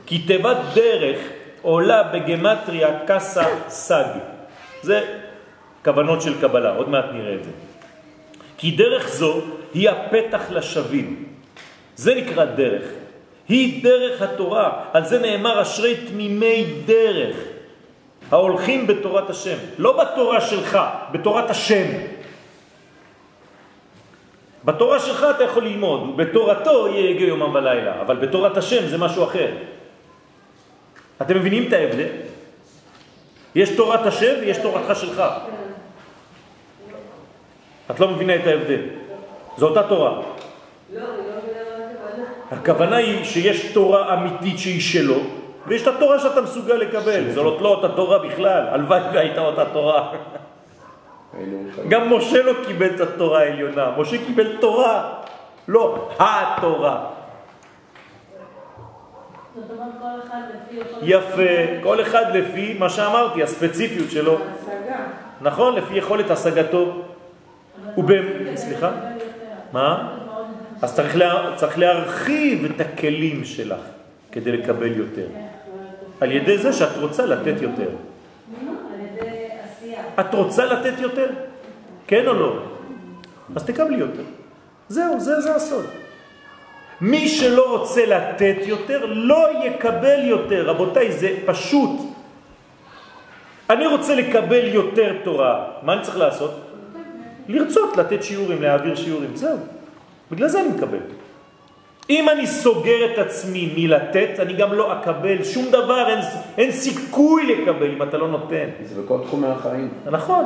כי תיבת דרך עולה בגמטריה קסה סג. זה כוונות של קבלה, עוד מעט נראה את זה. כי דרך זו היא הפתח לשווים. זה נקרא דרך. היא דרך התורה. על זה נאמר אשרי תמימי דרך. ההולכים בתורת השם. לא בתורה שלך, בתורת השם. בתורה שלך אתה יכול ללמוד, ובתורתו יהיה הגה יומם ולילה. אבל בתורת השם זה משהו אחר. אתם מבינים את ההבדל? יש תורת השם ויש תורתך שלך. את לא מבינה את ההבדל. זו אותה תורה. לא, אני לא מבינה מה הכוונה. הכוונה היא שיש תורה אמיתית שהיא שלו, ויש את התורה שאתה מסוגל לקבל. זאת לא אותה תורה בכלל. הלוואי והייתה אותה תורה. גם משה לא קיבל את התורה העליונה. משה קיבל תורה. לא, התורה. זאת אומרת, כל אחד לפי... יפה. כל אחד לפי מה שאמרתי, הספציפיות שלו. השגה. נכון, לפי יכולת השגתו. סליחה? מה? אז צריך להרחיב את הכלים שלך כדי לקבל יותר. על ידי זה שאת רוצה לתת יותר. על ידי עשייה. את רוצה לתת יותר? כן או לא? אז תקבלי יותר. זהו, זה הסוד. מי שלא רוצה לתת יותר, לא יקבל יותר. רבותיי, זה פשוט. אני רוצה לקבל יותר תורה. מה אני צריך לעשות? לרצות לתת שיעורים, להעביר שיעורים, זהו. בגלל זה אני מקבל. אם אני סוגר את עצמי מלתת, אני גם לא אקבל שום דבר, אין, אין סיכוי לקבל אם אתה לא נותן. זה בכל תחומי החיים. נכון.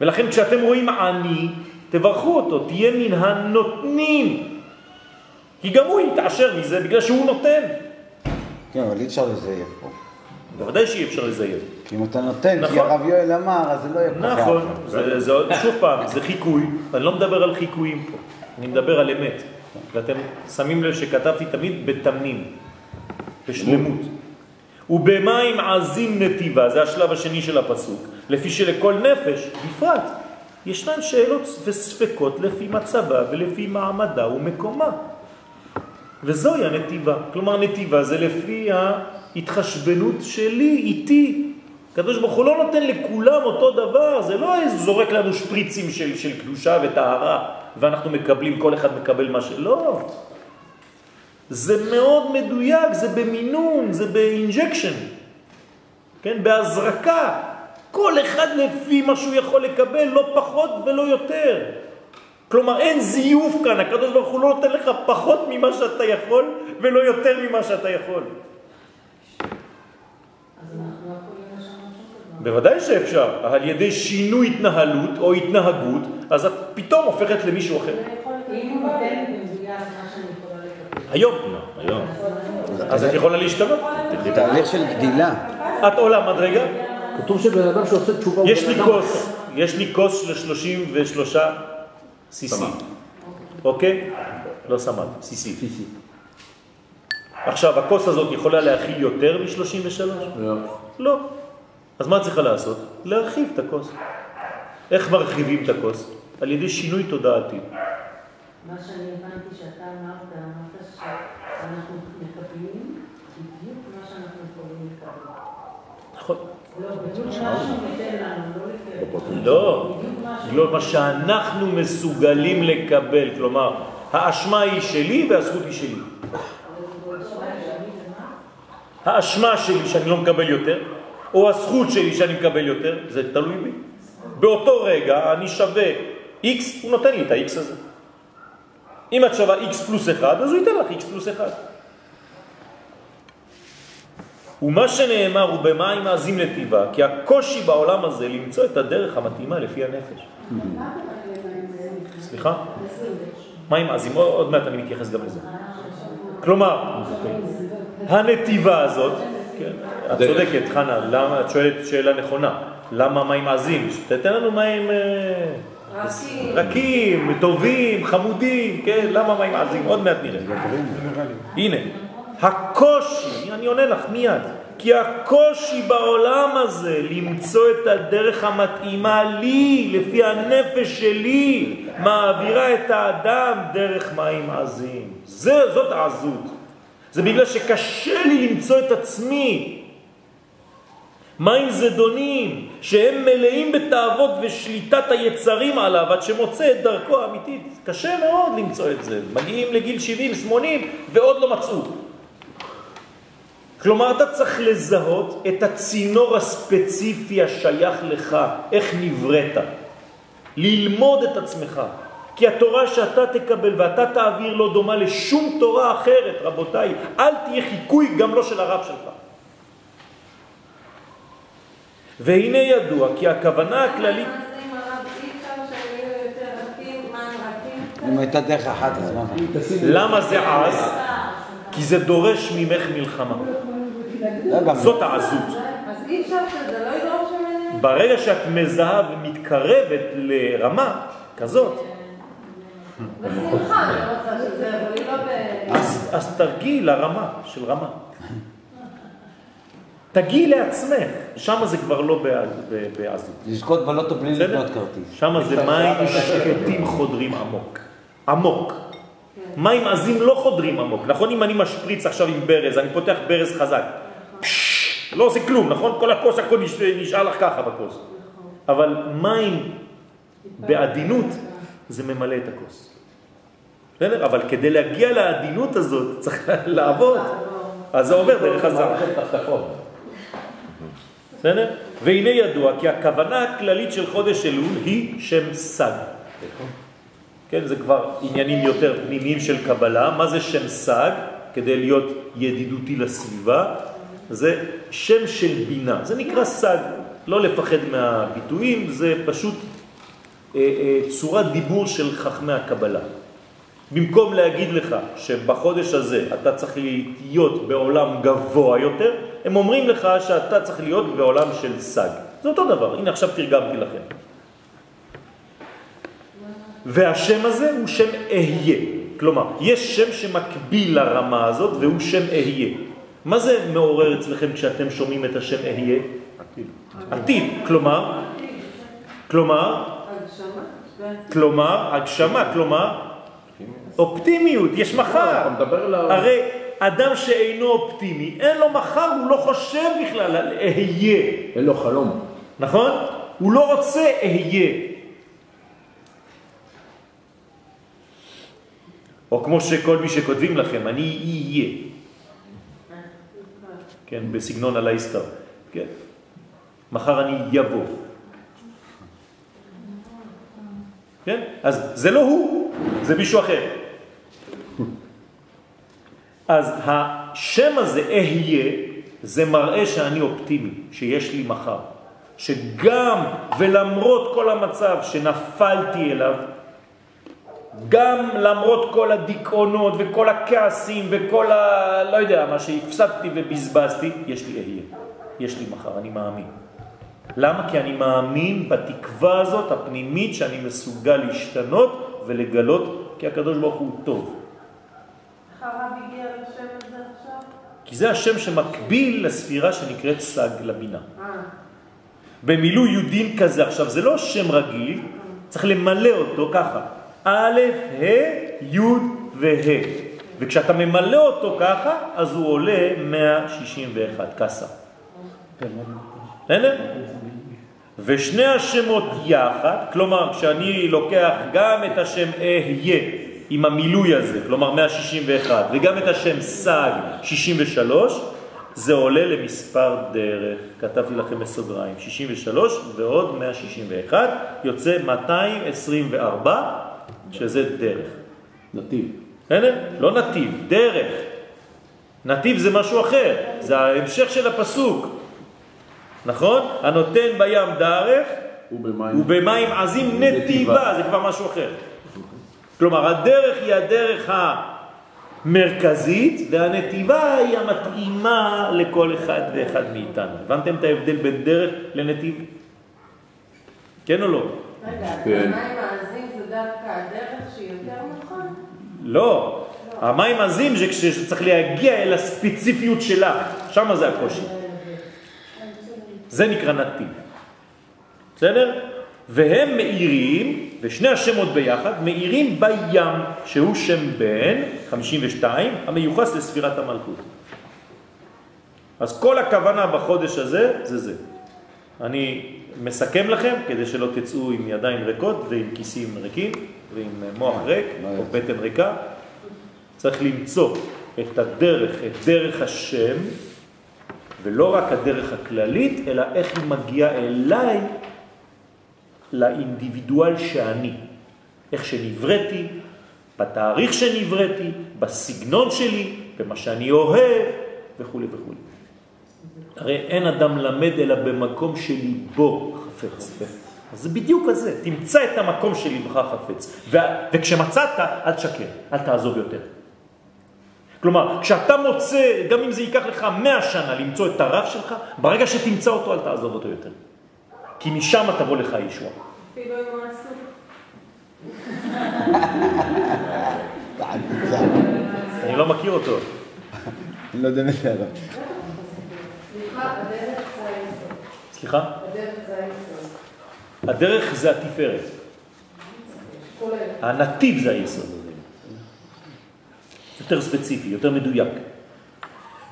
ולכן כשאתם רואים עני, תברכו אותו, תהיה מן הנותנים. כי גם הוא יתעשר מזה בגלל שהוא נותן. כן, אבל אי אפשר לזייף פה. בוודאי שאי אפשר לזייף. אם אתה נותן, כי הרב יואל אמר, אז זה לא יקרה. נכון, שוב פעם, זה חיקוי, אני לא מדבר על חיקויים פה, אני מדבר על אמת. ואתם שמים לב שכתבתי תמיד בתמנים, בשלמות. ובמים עזים נתיבה, זה השלב השני של הפסוק, לפי שלכל נפש, בפרט, ישנן שאלות וספקות לפי מצבה ולפי מעמדה ומקומה. וזוהי הנתיבה, כלומר נתיבה זה לפי ההתחשבנות שלי איתי, הקדוש ברוך הוא לא נותן לכולם אותו דבר, זה לא זורק לנו שפריצים של, של קדושה וטהרה, ואנחנו מקבלים, כל אחד מקבל מה ש... לא. זה מאוד מדויק, זה במינון, זה באינג'קשן, כן, בהזרקה. כל אחד לפי מה שהוא יכול לקבל, לא פחות ולא יותר. כלומר, אין זיוף כאן, הקדוש ברוך הוא לא נותן לך פחות ממה שאתה יכול, ולא יותר ממה שאתה יכול. בוודאי שאפשר, על ידי שינוי התנהלות או התנהגות, אז את פתאום הופכת למישהו אחר. היום, היום. אז את יכולה להשתנות. תהליך של גדילה. את עולה מדרגה? כתוב שבן אדם שעושה תשובה... יש לי כוס, יש לי כוס של שלושים ושלוש סיסי. אוקיי? לא סמד, סיסי. עכשיו, הכוס הזאת יכולה להכיל יותר מ-שלושים ושלוש? לא. לא. אז מה צריך לעשות? להרחיב את הכוס. איך מרחיבים את הכוס? על ידי שינוי תודעתי. מה שאני הבנתי שאתה אמרת, אמרת שאנחנו מקבלים בדיוק מה שאנחנו יכולים לקבל. נכון. לא, בדיוק מה שניתן לנו, לא לפי לא, לא מה שאנחנו מסוגלים לקבל, כלומר, האשמה היא שלי והזכות היא שלי. האשמה שלי שאני לא מקבל יותר, או הזכות שלי שאני מקבל יותר, זה תלוי בי. באותו רגע אני שווה X, הוא נותן לי את ה-X הזה. אם את שווה X פלוס אחד, אז הוא ייתן לך X פלוס אחד. ומה שנאמר הוא במים מאזים לטיבה, כי הקושי בעולם הזה למצוא את הדרך המתאימה לפי הנפש. סליחה? מים מאזים, עוד מעט אני מתייחס גם לזה. כלומר, הנתיבה הזאת, את צודקת, חנה, למה, את שואלת שאלה נכונה, למה מים מאזים? תתן לנו מים רכים, טובים, חמודים, כן? למה מים מאזים? עוד מעט נראה. הנה. הקושי, אני עונה לך מיד, כי הקושי בעולם הזה למצוא את הדרך המתאימה לי, לפי הנפש שלי, מעבירה את האדם דרך מים עזים. זה, זאת העזות. זה בגלל שקשה לי למצוא את עצמי. מים זדונים, שהם מלאים בתאוות ושליטת היצרים עליו, עד שמוצא את דרכו האמיתית. קשה מאוד למצוא את זה. מגיעים לגיל שבעים שמונים ועוד לא מצאו. כלומר, אתה צריך לזהות את הצינור הספציפי השייך לך, איך נבראת, ללמוד את עצמך. כי התורה שאתה תקבל ואתה תעביר לא דומה לשום תורה אחרת, רבותיי, אל תהיה חיקוי גם לא של הרב שלך. והנה ידוע, כי הכוונה הכללית... אם הייתה דרך אחת, אז מה? למה זה אז? כי זה דורש ממך מלחמה. זאת העזות. אז אי אפשר שזה לא ידור שמנה? ברגע שאת מזהה ומתקרבת לרמה כזאת. בשמחה, אני רוצה שזה, אבל לא ב... אז תרגיעי לרמה של רמה. תגיעי לעצמך. שם זה כבר לא בעזות. לזכות בלוטו בלי לבנות כרטיס. שם זה מים שקטים חודרים עמוק. עמוק. מים עזים לא חודרים עמוק, נכון? אם אני משפריץ עכשיו עם ברז, אני פותח ברז חזק, לא עושה כלום, נכון? כל הכוס הכל נשאר לך ככה בכוס. אבל מים בעדינות זה ממלא את הכוס. אבל כדי להגיע לעדינות הזאת צריך לעבוד, אז זה עובר דרך חזק. והנה ידוע כי הכוונה הכללית של חודש אלול היא שם סג. כן, זה כבר עניינים יותר פנימיים של קבלה. מה זה שם סג? כדי להיות ידידותי לסביבה. זה שם של בינה. זה נקרא סג. לא לפחד מהביטויים, זה פשוט אה, אה, צורת דיבור של חכמי הקבלה. במקום להגיד לך שבחודש הזה אתה צריך להיות בעולם גבוה יותר, הם אומרים לך שאתה צריך להיות בעולם של סג. זה אותו דבר. הנה עכשיו תרגמתי לכם. והשם הזה הוא שם אהיה, כלומר, יש שם שמקביל לרמה הזאת והוא שם אהיה. מה זה מעורר אצלכם כשאתם שומעים את השם אהיה? עתיד. עתיד, כלומר, כלומר, כלומר, הגשמה, כלומר, אופטימיות, יש מחר. הרי אדם שאינו אופטימי, אין לו מחר, הוא לא חושב בכלל על אהיה. אין לו חלום. נכון? הוא לא רוצה אהיה. או כמו שכל מי שכותבים לכם, אני יהיה. כן, בסגנון על ההיסטר. כן. מחר אני יבוא. כן? אז זה לא הוא, זה מישהו אחר. אז השם הזה, אהיה, זה מראה שאני אופטימי, שיש לי מחר. שגם ולמרות כל המצב שנפלתי אליו, גם למרות כל הדיכאונות וכל הכעסים וכל ה... לא יודע מה שהפסדתי ובזבזתי, יש לי אהיה, יש לי מחר, אני מאמין. למה? כי אני מאמין בתקווה הזאת הפנימית שאני מסוגל להשתנות ולגלות כי הקדוש ברוך הוא טוב. חרב הגיע לשם הזה עכשיו? כי זה השם שמקביל לספירה שנקראת סג לבינה. במילוי יודין כזה עכשיו, זה לא שם רגיל, צריך למלא אותו ככה. א', ה', י' וה'. וכשאתה ממלא אותו ככה, אז הוא עולה מאה שישים ואחת, כסה. ושני השמות יחד, כלומר כשאני לוקח גם את השם אהיה עם המילוי הזה, כלומר מאה שישים ואחת, וגם את השם סי שישים ושלוש, זה עולה למספר דרך, כתבתי לכם בסוגריים, שישים ושלוש ועוד מאה שישים ואחת, יוצא מאתיים עשרים וארבע, שזה דרך. נתיב. הנה? לא נתיב, דרך. נתיב זה משהו אחר, זה ההמשך של הפסוק. נכון? הנותן בים דרך ובמים, ובמים עזים נתיבה, זה כבר משהו אחר. כלומר, הדרך היא הדרך המרכזית, והנתיבה היא המתאימה לכל אחד ואחד מאיתנו. הבנתם את ההבדל בין דרך לנתיב? כן או לא? רגע, המים העזים זה דווקא הדרך שהיא יותר מוכן? לא, המים עזים זה כשצריך להגיע אל הספציפיות שלה, שם זה הקושי. זה נקרא נתיב. בסדר? והם מאירים, ושני השמות ביחד, מאירים בים, שהוא שם בן, חמישים ושתיים, המיוחס לספירת המלכות. אז כל הכוונה בחודש הזה, זה זה. אני מסכם לכם, כדי שלא תצאו עם ידיים ריקות, ועם כיסים ריקים, ועם מוח ריק, או בטן ריקה. צריך למצוא את הדרך, את דרך השם, ולא רק הדרך הכללית, אלא איך היא מגיעה אליי, לאינדיבידואל שאני. איך שנבראתי, בתאריך שנבראתי, בסגנון שלי, במה שאני אוהב, וכו' וכו'. הרי אין אדם למד אלא במקום שלי בו חפץ. אז זה בדיוק הזה, תמצא את המקום שלי בך חפץ. ו... וכשמצאת, אל תשקר, אל תעזוב יותר. כלומר, כשאתה מוצא, גם אם זה ייקח לך מאה שנה למצוא את הרב שלך, ברגע שתמצא אותו, אל תעזוב אותו יותר. כי משם תבוא לך ישוע. אפילו אם הוא עשו. אני לא מכיר אותו. אני לא יודע מי זה עליו. סליחה, הדרך זה היסוד. סליחה? הדרך זה היסוד. הדרך זה התפארת. הנתיב זה היסוד. יותר ספציפי, יותר מדויק.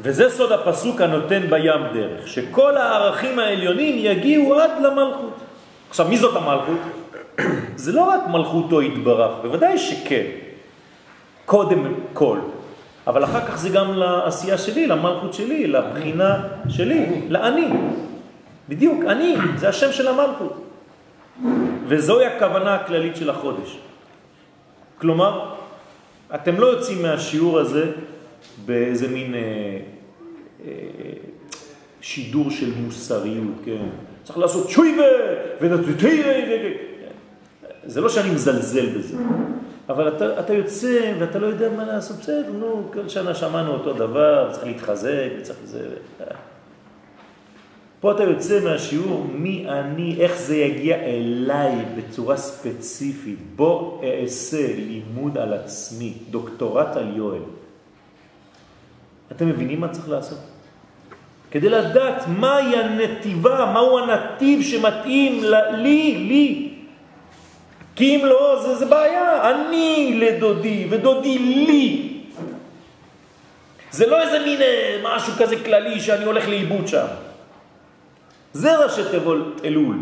וזה סוד הפסוק הנותן בים דרך, שכל הערכים העליונים יגיעו עד למלכות. עכשיו, מי זאת המלכות? זה לא רק מלכותו התברך, בוודאי שכן. קודם כל. אבל אחר כך זה גם לעשייה שלי, למלכות שלי, לבחינה שלי, לאני. בדיוק, אני, זה השם של המלכות. וזוהי הכוונה הכללית של החודש. כלומר, אתם לא יוצאים מהשיעור הזה באיזה מין אה, אה, שידור של מוסריות, כן? צריך לעשות שויבה ונתתירה, זה לא שאני מזלזל בזה, אבל אתה, אתה יוצא ואתה לא יודע מה לעשות, בסדר, נו, כל שנה שמענו אותו דבר, צריך להתחזק, צריך זה... פה אתה יוצא מהשיעור מי אני, איך זה יגיע אליי בצורה ספציפית. בוא אעשה לימוד על עצמי, דוקטורט על יואל. אתם מבינים מה צריך לעשות? כדי לדעת מהי הנתיבה, מהו הנתיב שמתאים לי, לי. כי אם לא, זה, זה בעיה. אני לדודי ודודי לי. זה לא איזה מין משהו כזה כללי שאני הולך לאיבוד שם. זה ראשי תיבות אלול,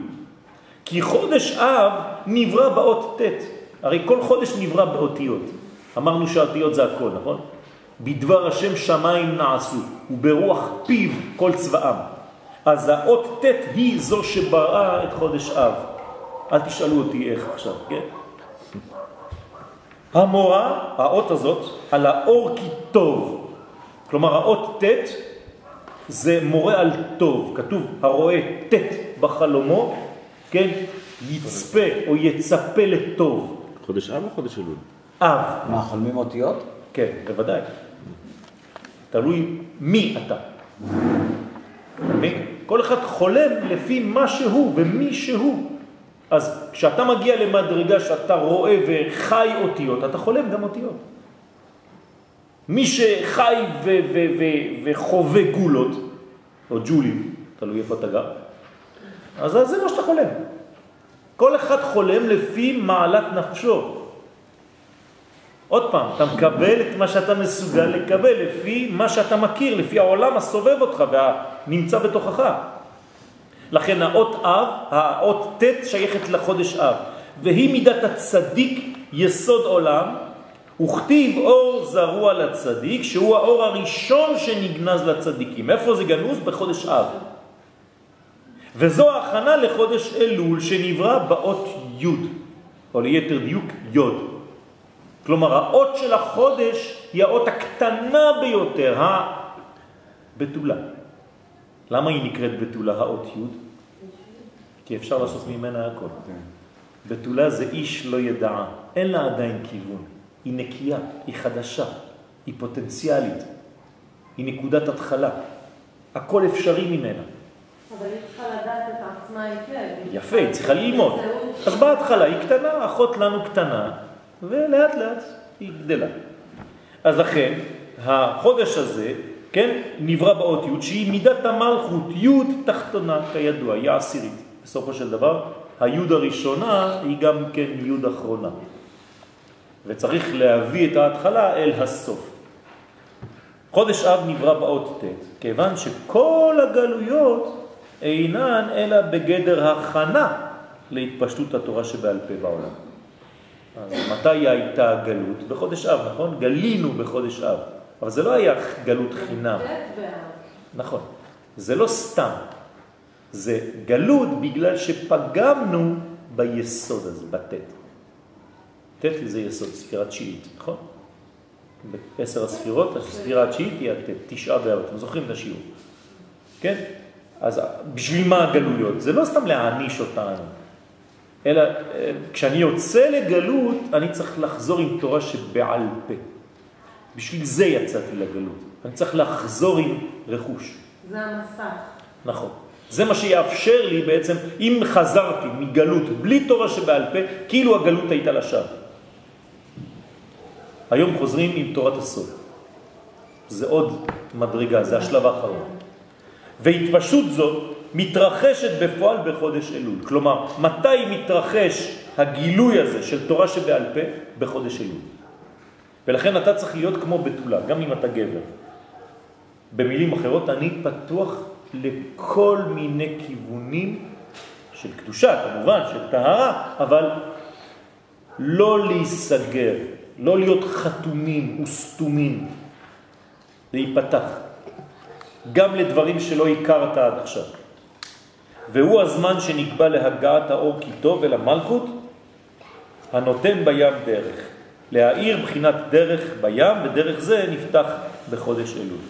כי חודש אב נברא באות ת', הרי כל חודש נברא באותיות. אמרנו שהאותיות זה הכל, נכון? בדבר השם שמיים נעשו, וברוח פיו כל צבאם. אז האות ת' היא זו שבראה את חודש אב. אל תשאלו אותי איך עכשיו, כן? המורה, האות הזאת, על האור כי טוב, כלומר האות ת' זה מורה על טוב, כתוב הרואה תת בחלומו, כן, יצפה או יצפה לטוב. חודש אב או חודש אלול? אב. מה, חולמים אותיות? כן, בוודאי. תלוי מי אתה. כל אחד חולם לפי מה שהוא ומי שהוא. אז כשאתה מגיע למדרגה שאתה רואה וחי אותיות, אתה חולם גם אותיות. מי שחי וחווה גולות, או ג'ולים, תלוי איפה אתה גר, אז זה מה שאתה חולם. כל אחד חולם לפי מעלת נפשו. עוד פעם, אתה מקבל את מה שאתה מסוגל לקבל, לפי מה שאתה מכיר, לפי העולם הסובב אותך והנמצא בתוכך. לכן האות אב, האות ת' שייכת לחודש אב, והיא מידת הצדיק יסוד עולם, וכתיב אור זרוע לצדיק, שהוא האור הראשון שנגנז לצדיקים. איפה זה גנוז? בחודש אב. וזו ההכנה לחודש אלול שנברא באות י', או ליתר דיוק י'. כלומר, האות של החודש היא האות הקטנה ביותר, הבתולה. למה היא נקראת בתולה, האות י'? כי אפשר לעשות ממנה הכל. בתולה זה איש לא ידעה, אין לה עדיין כיוון. היא נקייה, היא חדשה, היא פוטנציאלית, היא נקודת התחלה. הכל אפשרי ממנה. אבל היא צריכה לדעת את עצמה היטב. יפה, היא צריכה ללמוד. אז בהתחלה היא קטנה, אחות לנו קטנה, ולאט לאט היא גדלה. אז לכן, החודש הזה, כן, נברא באות י' שהיא מידת המלכות, י' תחתונה כידוע, היא העשירית. בסופו של דבר, הי' הראשונה היא גם כן י' אחרונה. וצריך להביא את ההתחלה אל הסוף. חודש אב נברא באות ת', כיוון שכל הגלויות אינן אלא בגדר הכנה להתפשטות התורה שבעל פה בעולם. אז מתי הייתה הגלות? בחודש אב, נכון? גלינו בחודש אב. אבל זה לא היה גלות חינם. נכון. זה לא סתם. זה גלות בגלל שפגמנו ביסוד הזה, בתת. תת זה יסוד, ספירה תשיעית, נכון? בעשר הספירות, הספירה התשיעית היא התת, תשעה באב, אתם זוכרים את השיעור. כן? אז בשביל מה הגלויות? זה לא סתם להעניש אותנו. אלא כשאני יוצא לגלות, אני צריך לחזור עם תורה שבעל פה. בשביל זה יצאתי לגלות. אני צריך לחזור עם רכוש. זה המסך. נכון. זה מה שיאפשר לי בעצם, אם חזרתי מגלות בלי תורה שבעל פה, כאילו הגלות הייתה לשווא. היום חוזרים עם תורת הסוד. זה עוד מדרגה, זה השלב האחרון. והתפשוט זו מתרחשת בפועל בחודש אלול. כלומר, מתי מתרחש הגילוי הזה של תורה שבעל פה? בחודש אלול. ולכן אתה צריך להיות כמו בתולה, גם אם אתה גבר. במילים אחרות, אני פתוח לכל מיני כיוונים של קדושה, כמובן, של טהרה, אבל לא להיסגר, לא להיות חתומים וסתומים, להיפתח, גם לדברים שלא הכרת עד עכשיו. והוא הזמן שנקבע להגעת האור כיתו ולמלכות, הנותן בים דרך, להאיר בחינת דרך בים, ודרך זה נפתח בחודש אלול.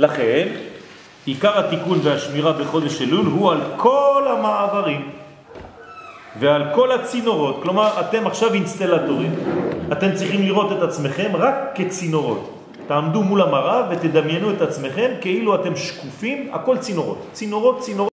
לכן, עיקר התיקון והשמירה בחודש אלול הוא על כל המעברים ועל כל הצינורות. כלומר, אתם עכשיו אינסטלטורים, אתם צריכים לראות את עצמכם רק כצינורות. תעמדו מול המראה ותדמיינו את עצמכם כאילו אתם שקופים, הכל צינורות. צינורות, צינורות.